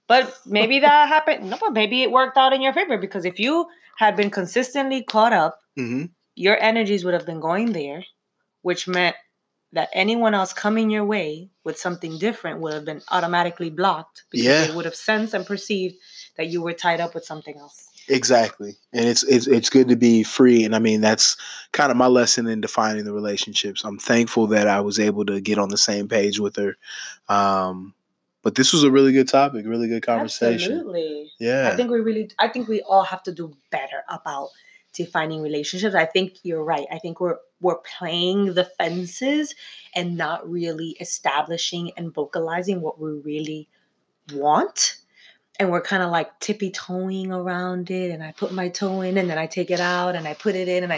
but maybe that happened. No, but maybe it worked out in your favor because if you had been consistently caught up, mm-hmm. your energies would have been going there, which meant that anyone else coming your way with something different would have been automatically blocked because they would have sensed and perceived that you were tied up with something else. Exactly. And it's good to be free. And I mean, that's kind of my lesson in defining the relationships. I'm thankful that I was able to get on the same page with her. But this was a really good topic, really good conversation. Absolutely. Yeah. I think we all have to do better about defining relationships. I think you're right. I think we're playing the fences and not really establishing and vocalizing what we really want. And we're kind of like tippy-toeing around it. And I put my toe in and then I take it out and I put it in.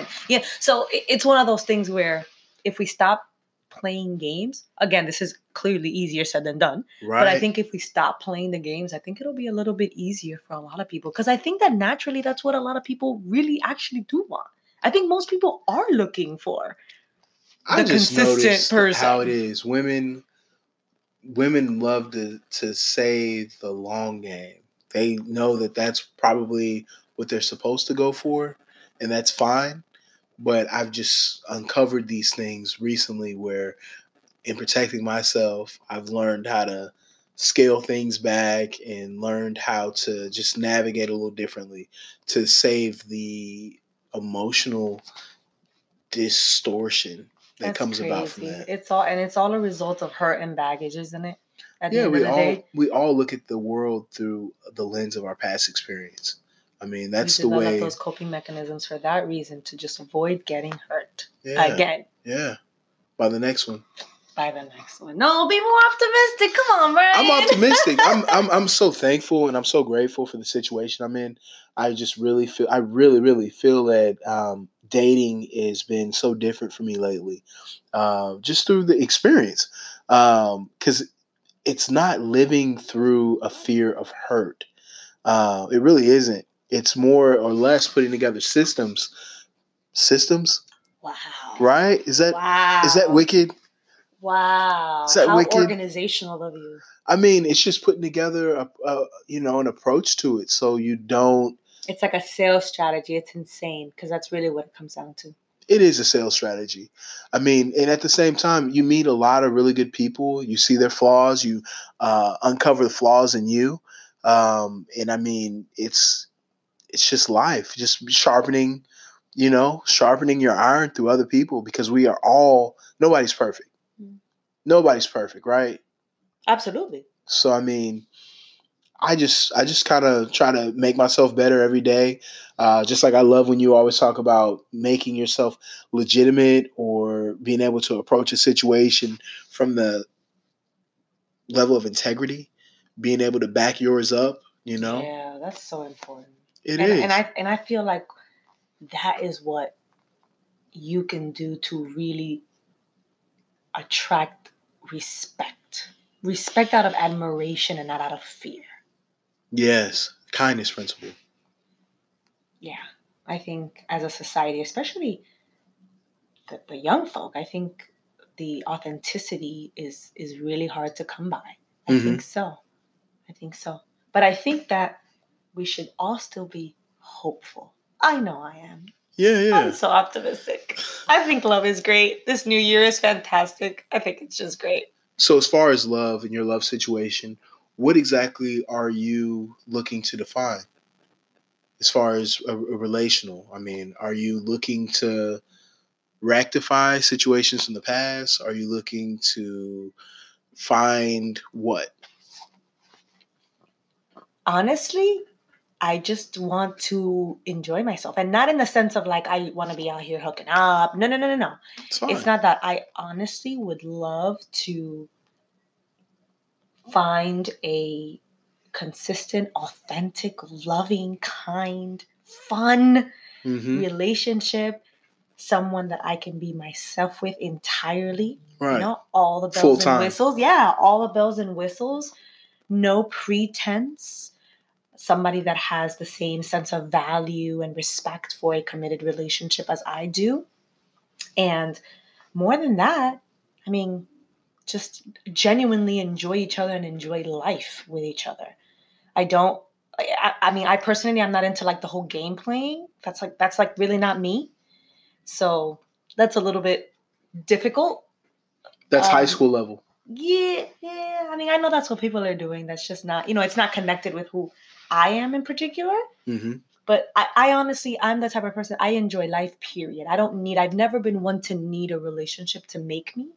So it's one of those things where if we stop playing games, again, this is clearly easier said than done. Right. But I think if we stop playing the games, I think it'll be a little bit easier for a lot of people. Because I think that naturally that's what a lot of people really actually do want. I think most people are looking for the consistent person. How it is. Women love to say the long game. They know that that's probably what they're supposed to go for, and that's fine. But I've just uncovered these things recently where, in protecting myself, I've learned how to scale things back and learned how to just navigate a little differently to save the emotional distortion that comes about from that. It's all a result of hurt and baggage, isn't it? We all look at the world through the lens of our past experience. I mean, that's the way. Those coping mechanisms for that reason to just avoid getting hurt again. Yeah. By the next one. No, be more optimistic. Come on, Brian. I'm optimistic. I'm so thankful and I'm so grateful for the situation I'm in. I really, really feel that dating has been so different for me lately, just through the experience, because it's not living through a fear of hurt. It really isn't. It's more or less putting together systems. Systems? Wow. Right? Is that wicked? Wow. Is that how wicked? Organizational of you. I mean, it's just putting together an approach to it so you don't. It's like a sales strategy. It's insane because that's really what it comes down to. It is a sales strategy. I mean, and at the same time, you meet a lot of really good people. You see their flaws. You uncover the flaws in you. And I mean, it's just life, just sharpening, sharpening your iron through other people, because we are all, nobody's perfect. Mm. Nobody's perfect, right? Absolutely. So, I mean, I just kind of try to make myself better every day. Just like I love when you always talk about making yourself legitimate or being able to approach a situation from the level of integrity, being able to back yours up, Yeah, that's so important. It is. And I feel like that is what you can do to really attract respect. Respect out of admiration and not out of fear. Yes, kindness principle. Yeah, I think as a society, especially the young folk, I think the authenticity is really hard to come by. I think so. But I think that we should all still be hopeful. I know I am. Yeah. I'm so optimistic. I think love is great. This new year is fantastic. I think it's just great. So as far as love and your love situation, what exactly are you looking to define as far as a relational? I mean, are you looking to rectify situations from the past? Are you looking to find what? Honestly, I just want to enjoy myself, and not in the sense of like I want to be out here hooking up. No. It's not that. I honestly would love to find a consistent, authentic, loving, kind, fun relationship. Someone that I can be myself with entirely. Right. All the bells full-time. And whistles. Yeah, all the bells and whistles. No pretense. Somebody that has the same sense of value and respect for a committed relationship as I do. And more than that, I mean, just genuinely enjoy each other and enjoy life with each other. I'm not into like the whole game playing. That's really not me. So that's a little bit difficult. That's high school level. Yeah. I mean, I know that's what people are doing. That's just not, it's not connected with who I am in particular. Mm-hmm. But I honestly, I'm the type of person, I enjoy life, period. I've never been one to need a relationship to make me.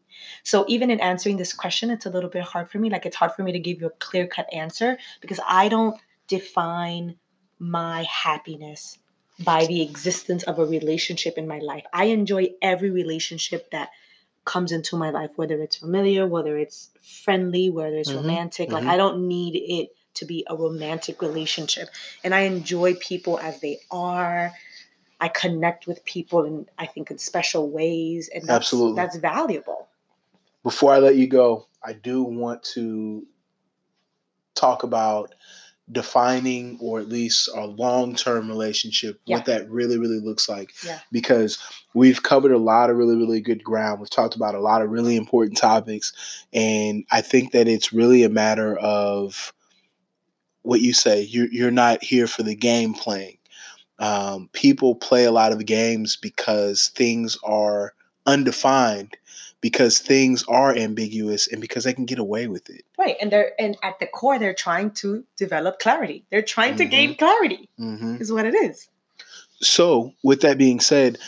So even in answering this question, it's a little bit hard for me. Like, it's hard for me to give you a clear-cut answer because I don't define my happiness by the existence of a relationship in my life. I enjoy every relationship that comes into my life, whether it's familiar, whether it's friendly, whether it's romantic. Like, I don't need it to be a romantic relationship. And I enjoy people as they are. I connect with people, and I think in special ways. And that's valuable. Before I let you go, I do want to talk about defining, or at least our long-term relationship, what that really, really looks like. Yeah. Because we've covered a lot of really, really good ground. We've talked about a lot of really important topics. And I think that it's really a matter of what you say. You're not here for the game playing. People play a lot of games because things are undefined, because things are ambiguous, and because they can get away with it. Right. And at the core, they're trying to develop clarity. They're trying to gain clarity is what it is. So with that being said,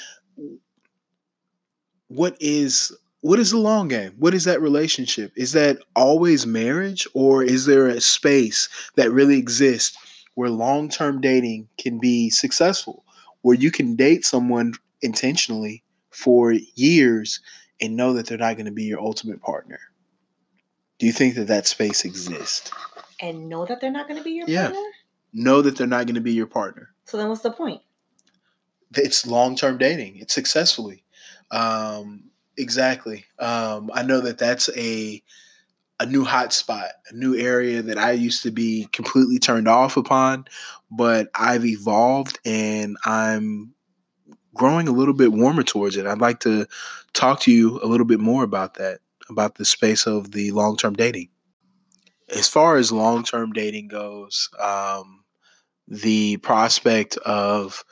what is the long game? What is that relationship? Is that always marriage, or is there a space that really exists where long-term dating can be successful, where you can date someone intentionally for years and know that they're not going to be your ultimate partner? Do you think that space exists? And know that they're not going to be your partner? Know that they're not going to be your partner. So then what's the point? it's long-term dating. It's successfully. Exactly. I know that that's a new hot spot, a new area that I used to be completely turned off upon, but I've evolved and I'm growing a little bit warmer towards it. I'd like to talk to you a little bit more about that, about the space of the long-term dating. As far as long-term dating goes, the prospect of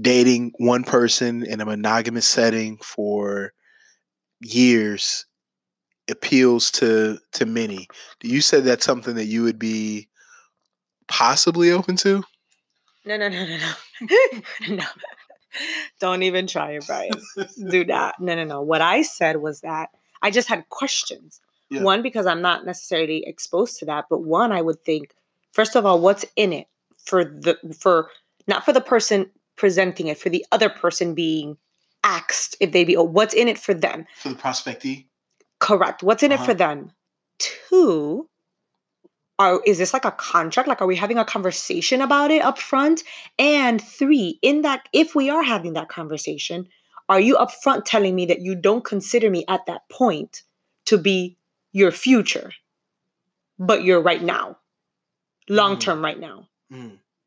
dating one person in a monogamous setting for years appeals to many. You said that's something that you would be possibly open to? No. No. Don't even try it, Brian. Do that. No. What I said was that I just had questions. Yeah. One, because I'm not necessarily exposed to that, but one, I would think, first of all, what's in it for not for the person presenting it, for the other person being asked if they be, oh, what's in it for them? For the prospectee? Correct. What's in it for them? Two, is this like a contract? Like, are we having a conversation about it up front? And three, in that, if we are having that conversation, are you up front telling me that you don't consider me at that point to be your future, but you're right now, long-term right now?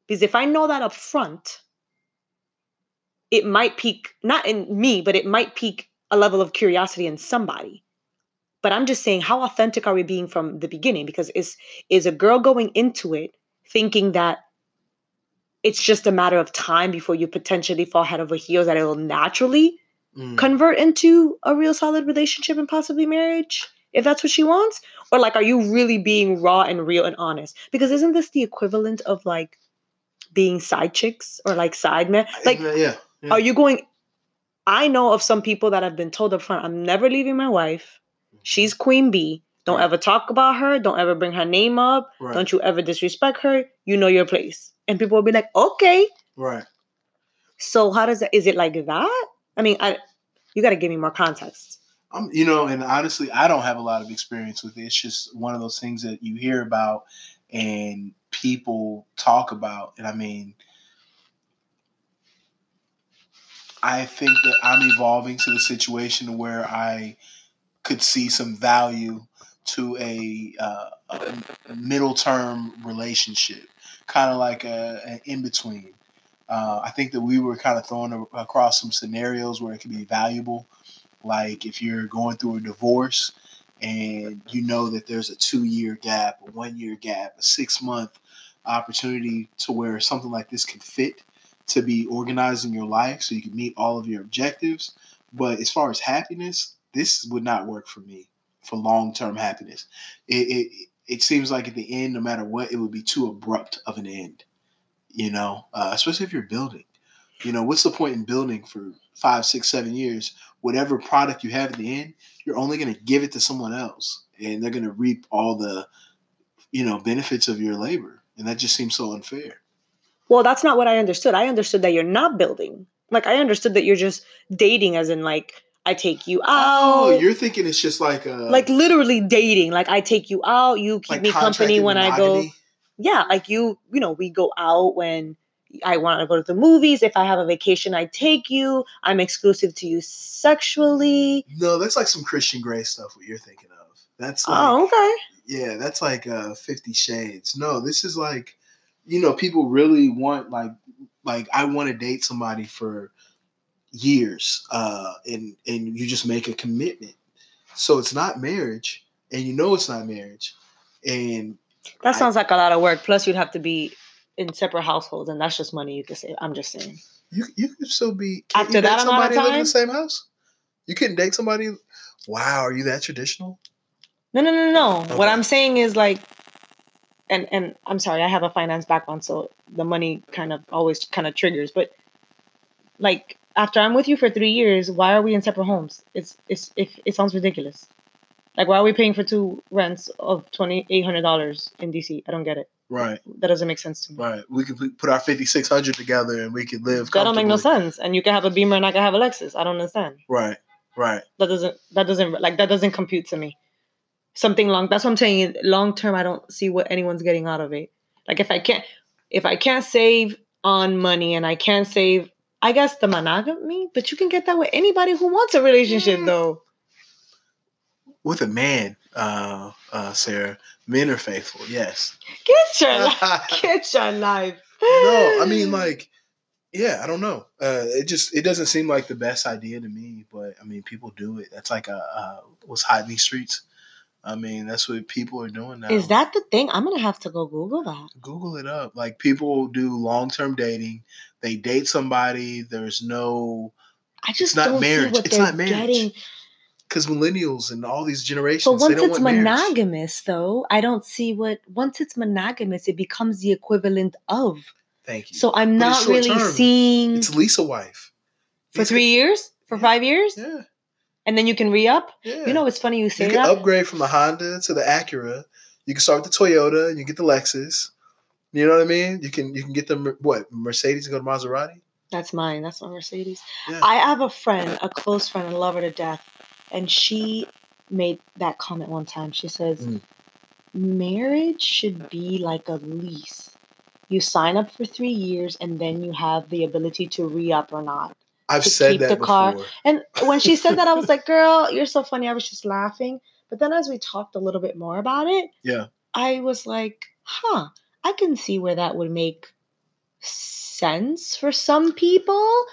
Because if I know that up front, it might pique, not in me, but it might pique a level of curiosity in somebody. But I'm just saying, how authentic are we being from the beginning? Because is a girl going into it thinking that it's just a matter of time before you potentially fall head over heels, that it'll naturally convert into a real solid relationship and possibly marriage, if that's what she wants? Or like, are you really being raw and real and honest? Because isn't this the equivalent of like being side chicks or like side men? Like, yeah. Are you going? I know of some people that have been told up front, I'm never leaving my wife. She's Queen Bee. Don't ever talk about her. Don't ever bring her name up. Right. Don't you ever disrespect her. You know your place. And people will be like, okay. Right. So how does that, is it like that? I mean, you got to give me more context. And honestly, I don't have a lot of experience with it. It's just one of those things that you hear about and people talk about. And I mean, I think that I'm evolving to the situation where I could see some value to a middle term relationship, kind of like an in between. I think that we were kind of throwing across some scenarios where it could be valuable. Like if you're going through a divorce and you know that there's a 2-year gap, a 1-year gap, a 6-month opportunity to where something like this could fit to be organized in your life so you can meet all of your objectives. But as far as happiness, this would not work for me for long-term happiness. It seems like at the end, no matter what, it would be too abrupt of an end, especially if you're building. What's the point in building for 5, 6, 7 years? Whatever product you have at the end, you're only going to give it to someone else, and they're going to reap all the, benefits of your labor. And that just seems so unfair. Well, that's not what I understood. I understood that you're not building. Like, I understood that you're just dating, as in like, I take you out. Oh, you're thinking it's just like like literally dating. Like, I take you out. You keep me company when monogamy. I go. Yeah. Like we go out when I want to go to the movies. If I have a vacation, I take you. I'm exclusive to you sexually. No, that's like some Christian Grey stuff, what you're thinking of. That's like, oh, okay. Yeah. That's like 50 Shades. No, this is like, people really want like I want to date somebody for years, and you just make a commitment. So it's not marriage, and it's not marriage. And that sounds like a lot of work. Plus you'd have to be in separate households, and that's just money you could save. I'm just saying. You could still be after that amount of time. Live in the same house? You couldn't date somebody? Wow, are you that traditional? No. Okay. What I'm saying is like, and I'm sorry, I have a finance background, so the money always triggers, but like, after I'm with you for 3 years, why are we in separate homes? It sounds ridiculous. Like, why are we paying for 2 rents of $2,800 in DC? I don't get it. Right. That doesn't make sense to me. Right. We could put our $5,600 together and we could live comfortably. That don't make no sense. And you can have a Beamer and I can have a Lexus. I don't understand. Right. That doesn't compute to me. That's what I'm saying. Long term, I don't see what anyone's getting out of it. Like, if I can't save on money and I can't save I guess the monogamy, but you can get that with anybody who wants a relationship, though. With a man, Sarah, men are faithful, yes. Get your life. No, I mean, like, yeah, I don't know. It doesn't seem like the best idea to me, but, I mean, people do it. That's like what's hot in these streets. I mean, that's what people are doing now. Is that the thing? I'm going to have to go Google that. Google it up. Like, people do long-term dating. They date somebody. There's no... I just don't see what they're getting. Because millennials and all these generations, but once it's monogamous, though, I don't see what... Once it's monogamous, it becomes the equivalent of... Thank you. So I'm not really seeing... It's lease a wife. For 3 years? For 5 years? Yeah. And then you can re-up? Yeah. You know, it's funny you say that. You can upgrade from the Honda to the Acura. You can start with the Toyota and you get the Lexus. You know what I mean? You can get the, Mercedes and go to Maserati? That's mine. That's my Mercedes. Yeah. I have a friend, a close friend, I love her to death. And she made that comment one time. She says, marriage should be like a lease. You sign up for 3 years and then you have the ability to re-up or not. I've said that before. And when she said that, I was like, girl, you're so funny. I was just laughing. But then as we talked a little bit more about it, yeah, I was like, huh, I can see where that would make sense for some people.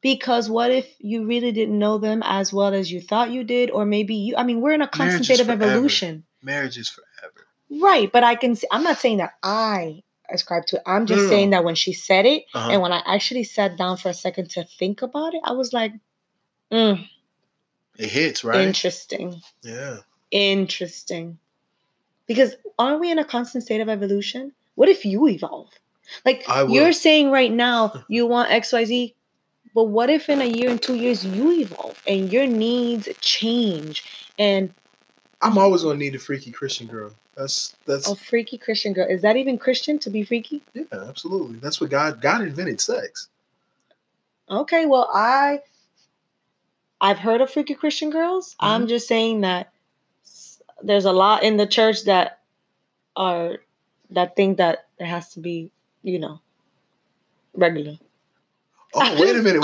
Because what if you really didn't know them as well as you thought you did? Or maybe you, I mean, we're in a constant state of evolution. Marriage is forever. Right. But I can see, I'm not saying that I ascribe to it. I'm just saying that when she said it, and when I actually sat down for a second to think about it, I was like, it hits, right? Interesting. Yeah. Interesting. Because aren't we in a constant state of evolution? What if you evolve? Like, you're saying right now you want XYZ, but what if in a year and 2 years you evolve and your needs change? And I'm always going to need a freaky Christian girl. That's a freaky Christian girl. Is that even Christian to be freaky? Yeah, absolutely. That's what God invented sex. Okay, well, I've heard of freaky Christian girls. Mm-hmm. I'm just saying that there's a lot in the church that think that it has to be, you know, regular. Oh, wait a minute.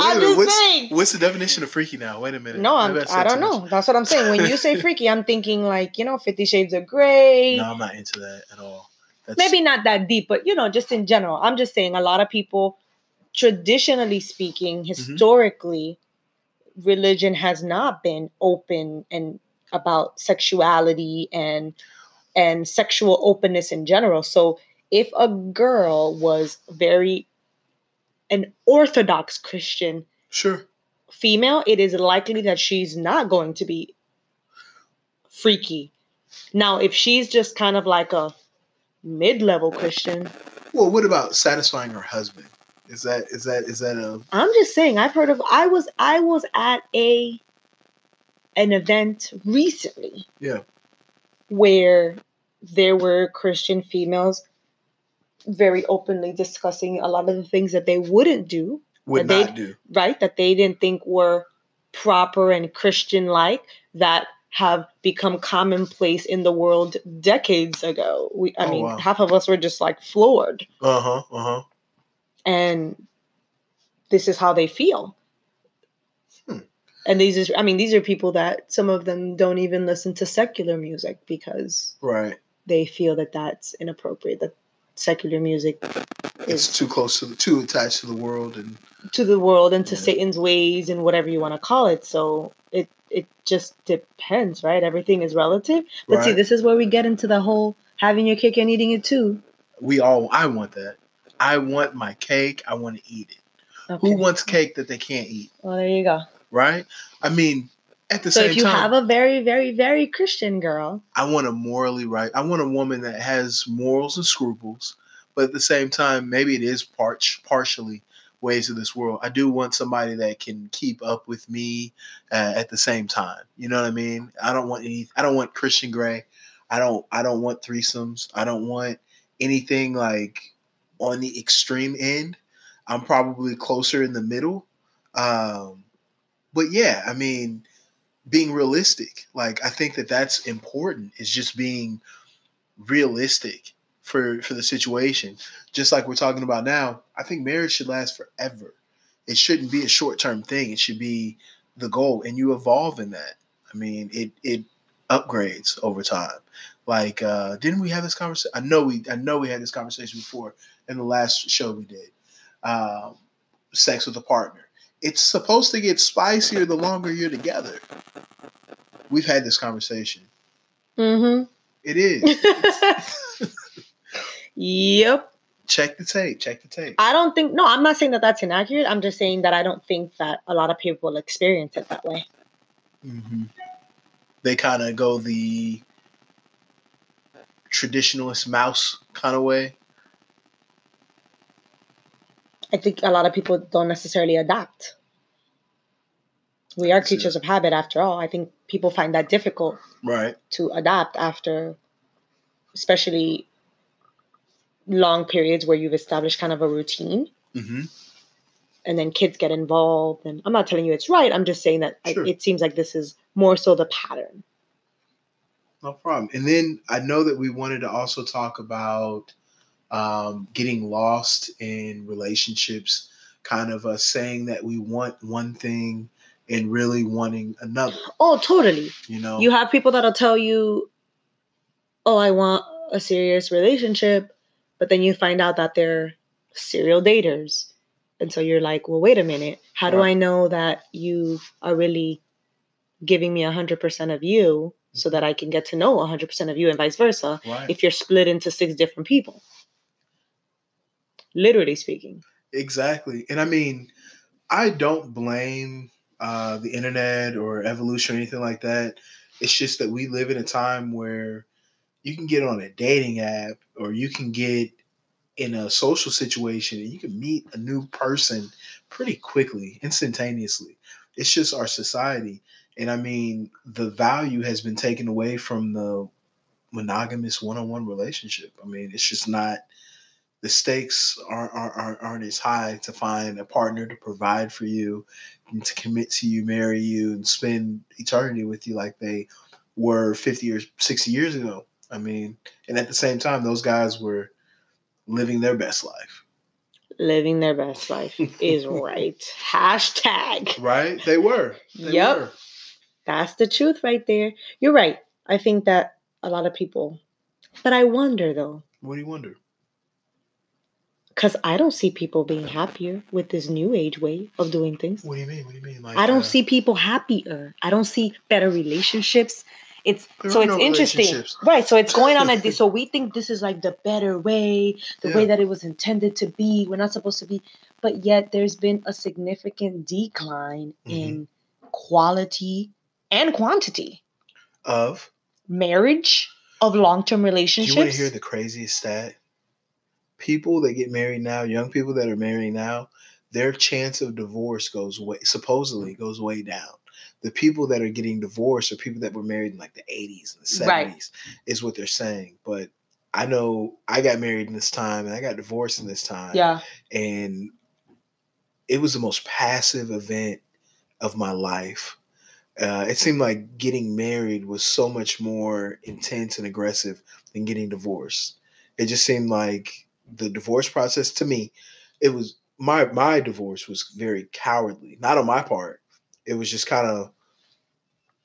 What's the definition of freaky now? Wait a minute. No, I don't know. That's what I'm saying. When you say freaky, I'm thinking like, you know, 50 Shades of Grey. No, I'm not into that at all. Maybe not that deep, but, you know, just in general. I'm just saying a lot of people, traditionally speaking, historically, religion has not been open and about sexuality and sexual openness in general. So if a girl was very... an Orthodox Christian female, it is likely that she's not going to be freaky. Now, if she's just kind of like a mid-level Christian. Well, what about satisfying her husband? Is that I'm just saying, I've heard of, I was at an event recently. Yeah. Where there were Christian females very openly discussing a lot of the things that they wouldn't do. Right, that they didn't think were proper and Christian-like, that have become commonplace in the world decades ago. Half of us were just like floored. And this is how they feel. And these are people that some of them don't even listen to secular music because they feel that that's inappropriate, that secular music is too close to too attached to the world and to Satan's ways and whatever you want to call it. So it just depends, right? Everything is relative. But see, this is where we get into the whole having your cake and eating it too. I want that. I want my cake. I want to eat it. Okay. Who wants cake that they can't eat? Well, there you go. Right? I mean, at the same time. So if you have a very, very, very Christian girl. I want a woman that has morals and scruples, but at the same time, maybe it is partially ways of this world. I do want somebody that can keep up with me at the same time. You know what I mean? I don't want Christian Grey. I don't want threesomes. I don't want anything like on the extreme end. I'm probably closer in the middle. But yeah, I mean, being realistic, like I think that's important. Is just being realistic for the situation. Just like we're talking about now, I think marriage should last forever. It shouldn't be a short-term thing. It should be the goal, and you evolve in that. I mean, it upgrades over time. Like, didn't we have this conversation? I know we had this conversation before in the last show we did. Sex with a partner. It's supposed to get spicier the longer you're together. We've had this conversation. Mm-hmm. It is. Yep. Check the tape. I'm not saying that that's inaccurate. I'm just saying that I don't think that a lot of people experience it that way. Mm-hmm. They kind of go the traditionalist mouse kind of way. I think a lot of people don't necessarily adapt. We are creatures of habit, after all. I think people find that difficult, right, to adapt after, especially long periods where you've established kind of a routine. Mm-hmm. And then kids get involved. And I'm not telling you it's right. I'm just saying that it seems like this is more so the pattern. No problem. And then I know that we wanted to also talk about getting lost in relationships, kind of saying that we want one thing and really wanting another. Oh, totally. You know, you have people that'll tell you, oh, I want a serious relationship. But then you find out that they're serial daters. And so you're like, well, wait a minute. How do I know that you are really giving me 100% of you so that I can get to know 100% of you and vice versa, if you're split into 6 different people? Literally speaking. Exactly. And I mean, I don't blame the internet or evolution or anything like that. It's just that we live in a time where you can get on a dating app or you can get in a social situation and you can meet a new person pretty quickly, instantaneously. It's just our society. And I mean, the value has been taken away from the monogamous one-on-one relationship. I mean, it's just not, the stakes aren't as high to find a partner to provide for you and to commit to you, marry you, and spend eternity with you like they were 50 or 60 years ago. I mean, and at the same time, those guys were living their best life. Living their best life is right. Hashtag. Right? They were. They were. That's the truth right there. You're right. I think that a lot of people, but I wonder though. What do you wonder? Because I don't see people being happier with this new age way of doing things. What do you mean? What do you mean? Like, I don't see people happier. I don't see better relationships. It's interesting, right? So it's going on at so we think this is like the better way, the way that it was intended to be. We're not supposed to be, but yet there's been a significant decline in quality and quantity of marriage, of long-term relationships. Do you want to hear the craziest stat? People that get married now, young people that are married now, their chance of divorce supposedly goes way down. The people that are getting divorced are people that were married in like the 80s and the 70s, is what they're saying. But I know I got married in this time and I got divorced in this time. Yeah. And it was the most passive event of my life. It seemed like getting married was so much more intense and aggressive than getting divorced. It just seemed like the divorce process to me, it was my divorce was very cowardly, not on my part. It was just kind of,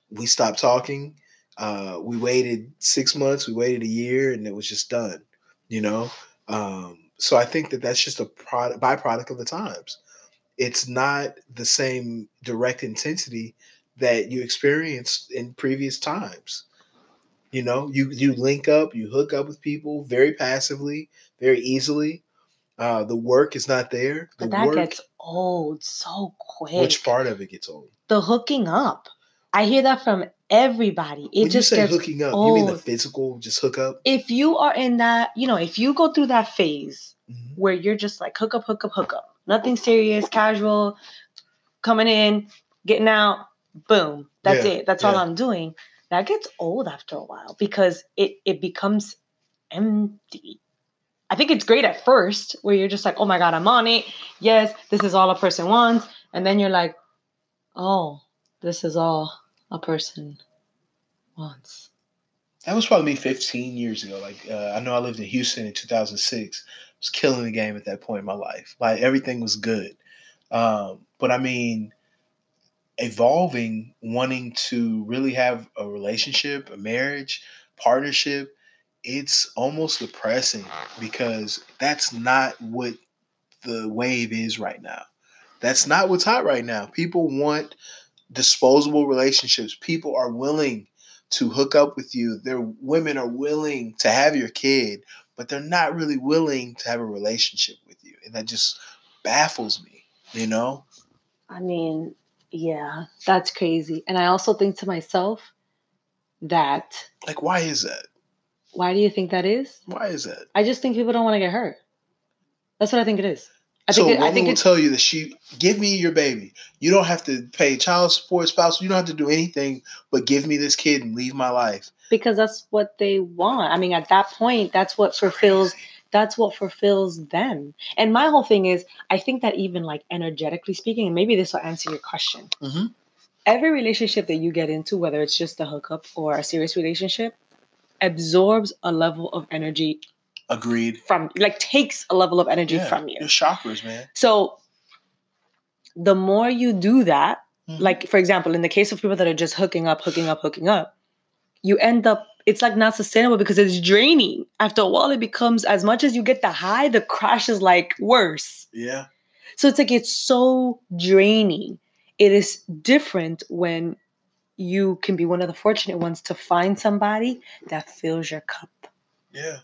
we stopped talking. We waited 6 months. We waited a year, and it was just done, you know? So I think that that's just a byproduct of the times. It's not the same direct intensity that you experienced in previous times. You know, you link up, you hook up with people very passively, very easily. The work is not there. But that gets old so quick. Which part of it gets old? The hooking up. I hear that from everybody. When you say hooking up, you mean the physical just hook up? If you are in that, you know, if you go through that phase where you're just like hook up, nothing serious, casual, coming in, getting out, boom. That's it. That's all I'm doing. That gets old after a while because it becomes empty. I think it's great at first where you're just like, oh my God, I'm on it. Yes, this is all a person wants. And then you're like, oh, this is all a person wants. That was probably 15 years ago. Like, I know I lived in Houston in 2006. I was killing the game at that point in my life. Like, everything was good. But I mean, evolving, wanting to really have a relationship, a marriage, partnership, it's almost depressing because that's not what the wave is right now. That's not what's hot right now. People want disposable relationships. People are willing to hook up with you. Women are willing to have your kid, but they're not really willing to have a relationship with you. And that just baffles me, you know? I mean, yeah, that's crazy. And I also think to myself that... like, why is that? Why do you think that is? Why is that? I just think people don't want to get hurt. That's what I think it is. I think a woman will tell you that she, give me your baby. You don't have to pay child support, spouse. You don't have to do anything but give me this kid and leave my life. Because that's what they want. I mean, at that point, that's what fulfills them. And my whole thing is, I think that even like energetically speaking, and maybe this will answer your question. Mm-hmm. Every relationship that you get into, whether it's just a hookup or a serious relationship, absorbs a level of energy. Agreed. Takes a level of energy from you. Your chakras, man. So the more you do that, like, for example, in the case of people that are just hooking up, you end up, it's like not sustainable because it's draining. After a while, it becomes, as much as you get the high, the crash is like worse. Yeah. So it's like, it's so draining. It is different when you can be one of the fortunate ones to find somebody that fills your cup. Yeah.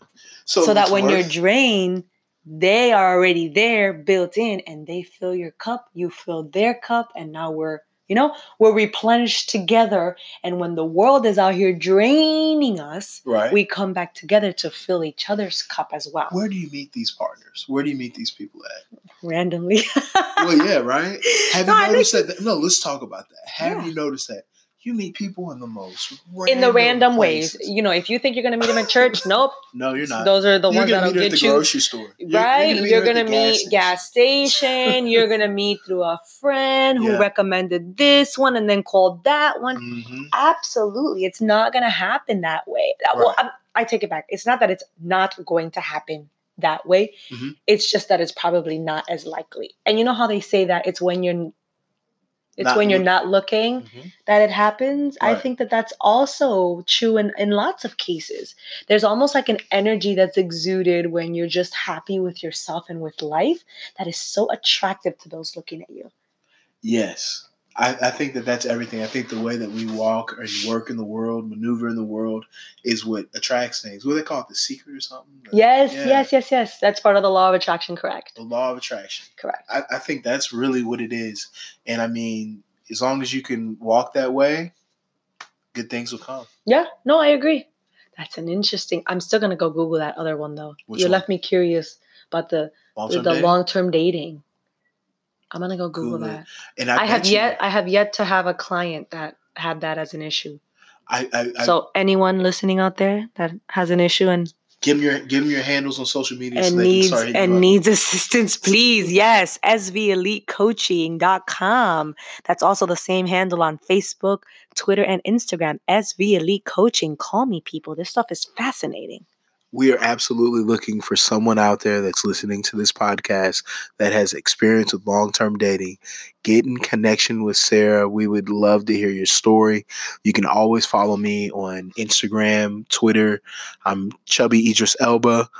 So that when you're drained, they are already there built in and they fill your cup, you fill their cup, and now we're replenished together. And when the world is out here draining us, right, we come back together to fill each other's cup as well. Where do you meet these partners? Where do you meet these people at? Randomly. Well, yeah, right? Have you noticed that? No, let's talk about that. Have you noticed that? You meet people in the most random ways. You know, if you think you're going to meet them at church, nope. No, you're not. Those are the ones that'll get you. You're going to meet at the grocery store. Right? You're going to meet gas station. You're going to meet through a friend who recommended this one and then called that one. Mm-hmm. Absolutely. It's not going to happen that way. Right. Well, I take it back. It's not that it's not going to happen that way. Mm-hmm. It's just that it's probably not as likely. And you know how they say that it's when you're... not looking that it happens. Right. I think that that's also true in lots of cases. There's almost like an energy that's exuded when you're just happy with yourself and with life that is so attractive to those looking at you. Yes. I think that that's everything. I think the way that we walk and work in the world, maneuver in the world, is what attracts things. What do they call it? The secret or something? Yes. That's part of the law of attraction, correct. The law of attraction. Correct. I think that's really what it is. And I mean, as long as you can walk that way, good things will come. Yeah. No, I agree. That's an interesting... I'm still going to go Google that other one, though. Which one? Left me curious about the long-term dating. I'm gonna go Google that. And I have yet to have a client that had that as an issue. So anyone listening out there that has an issue and give them your handles on social media and so needs assistance, please. Yes, svelitecoaching.com. That's also the same handle on Facebook, Twitter, and Instagram. svelitecoaching. Call me, people. This stuff is fascinating. We are absolutely looking for someone out there that's listening to this podcast that has experience with long-term dating. Get in connection with Sarah. We would love to hear your story. You can always follow me on Instagram, Twitter. I'm Chubby Idris Elba.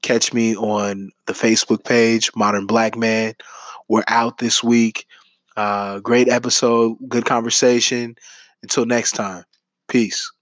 Catch me on the Facebook page, Modern Black Man. We're out this week. Great episode. Good conversation. Until next time. Peace.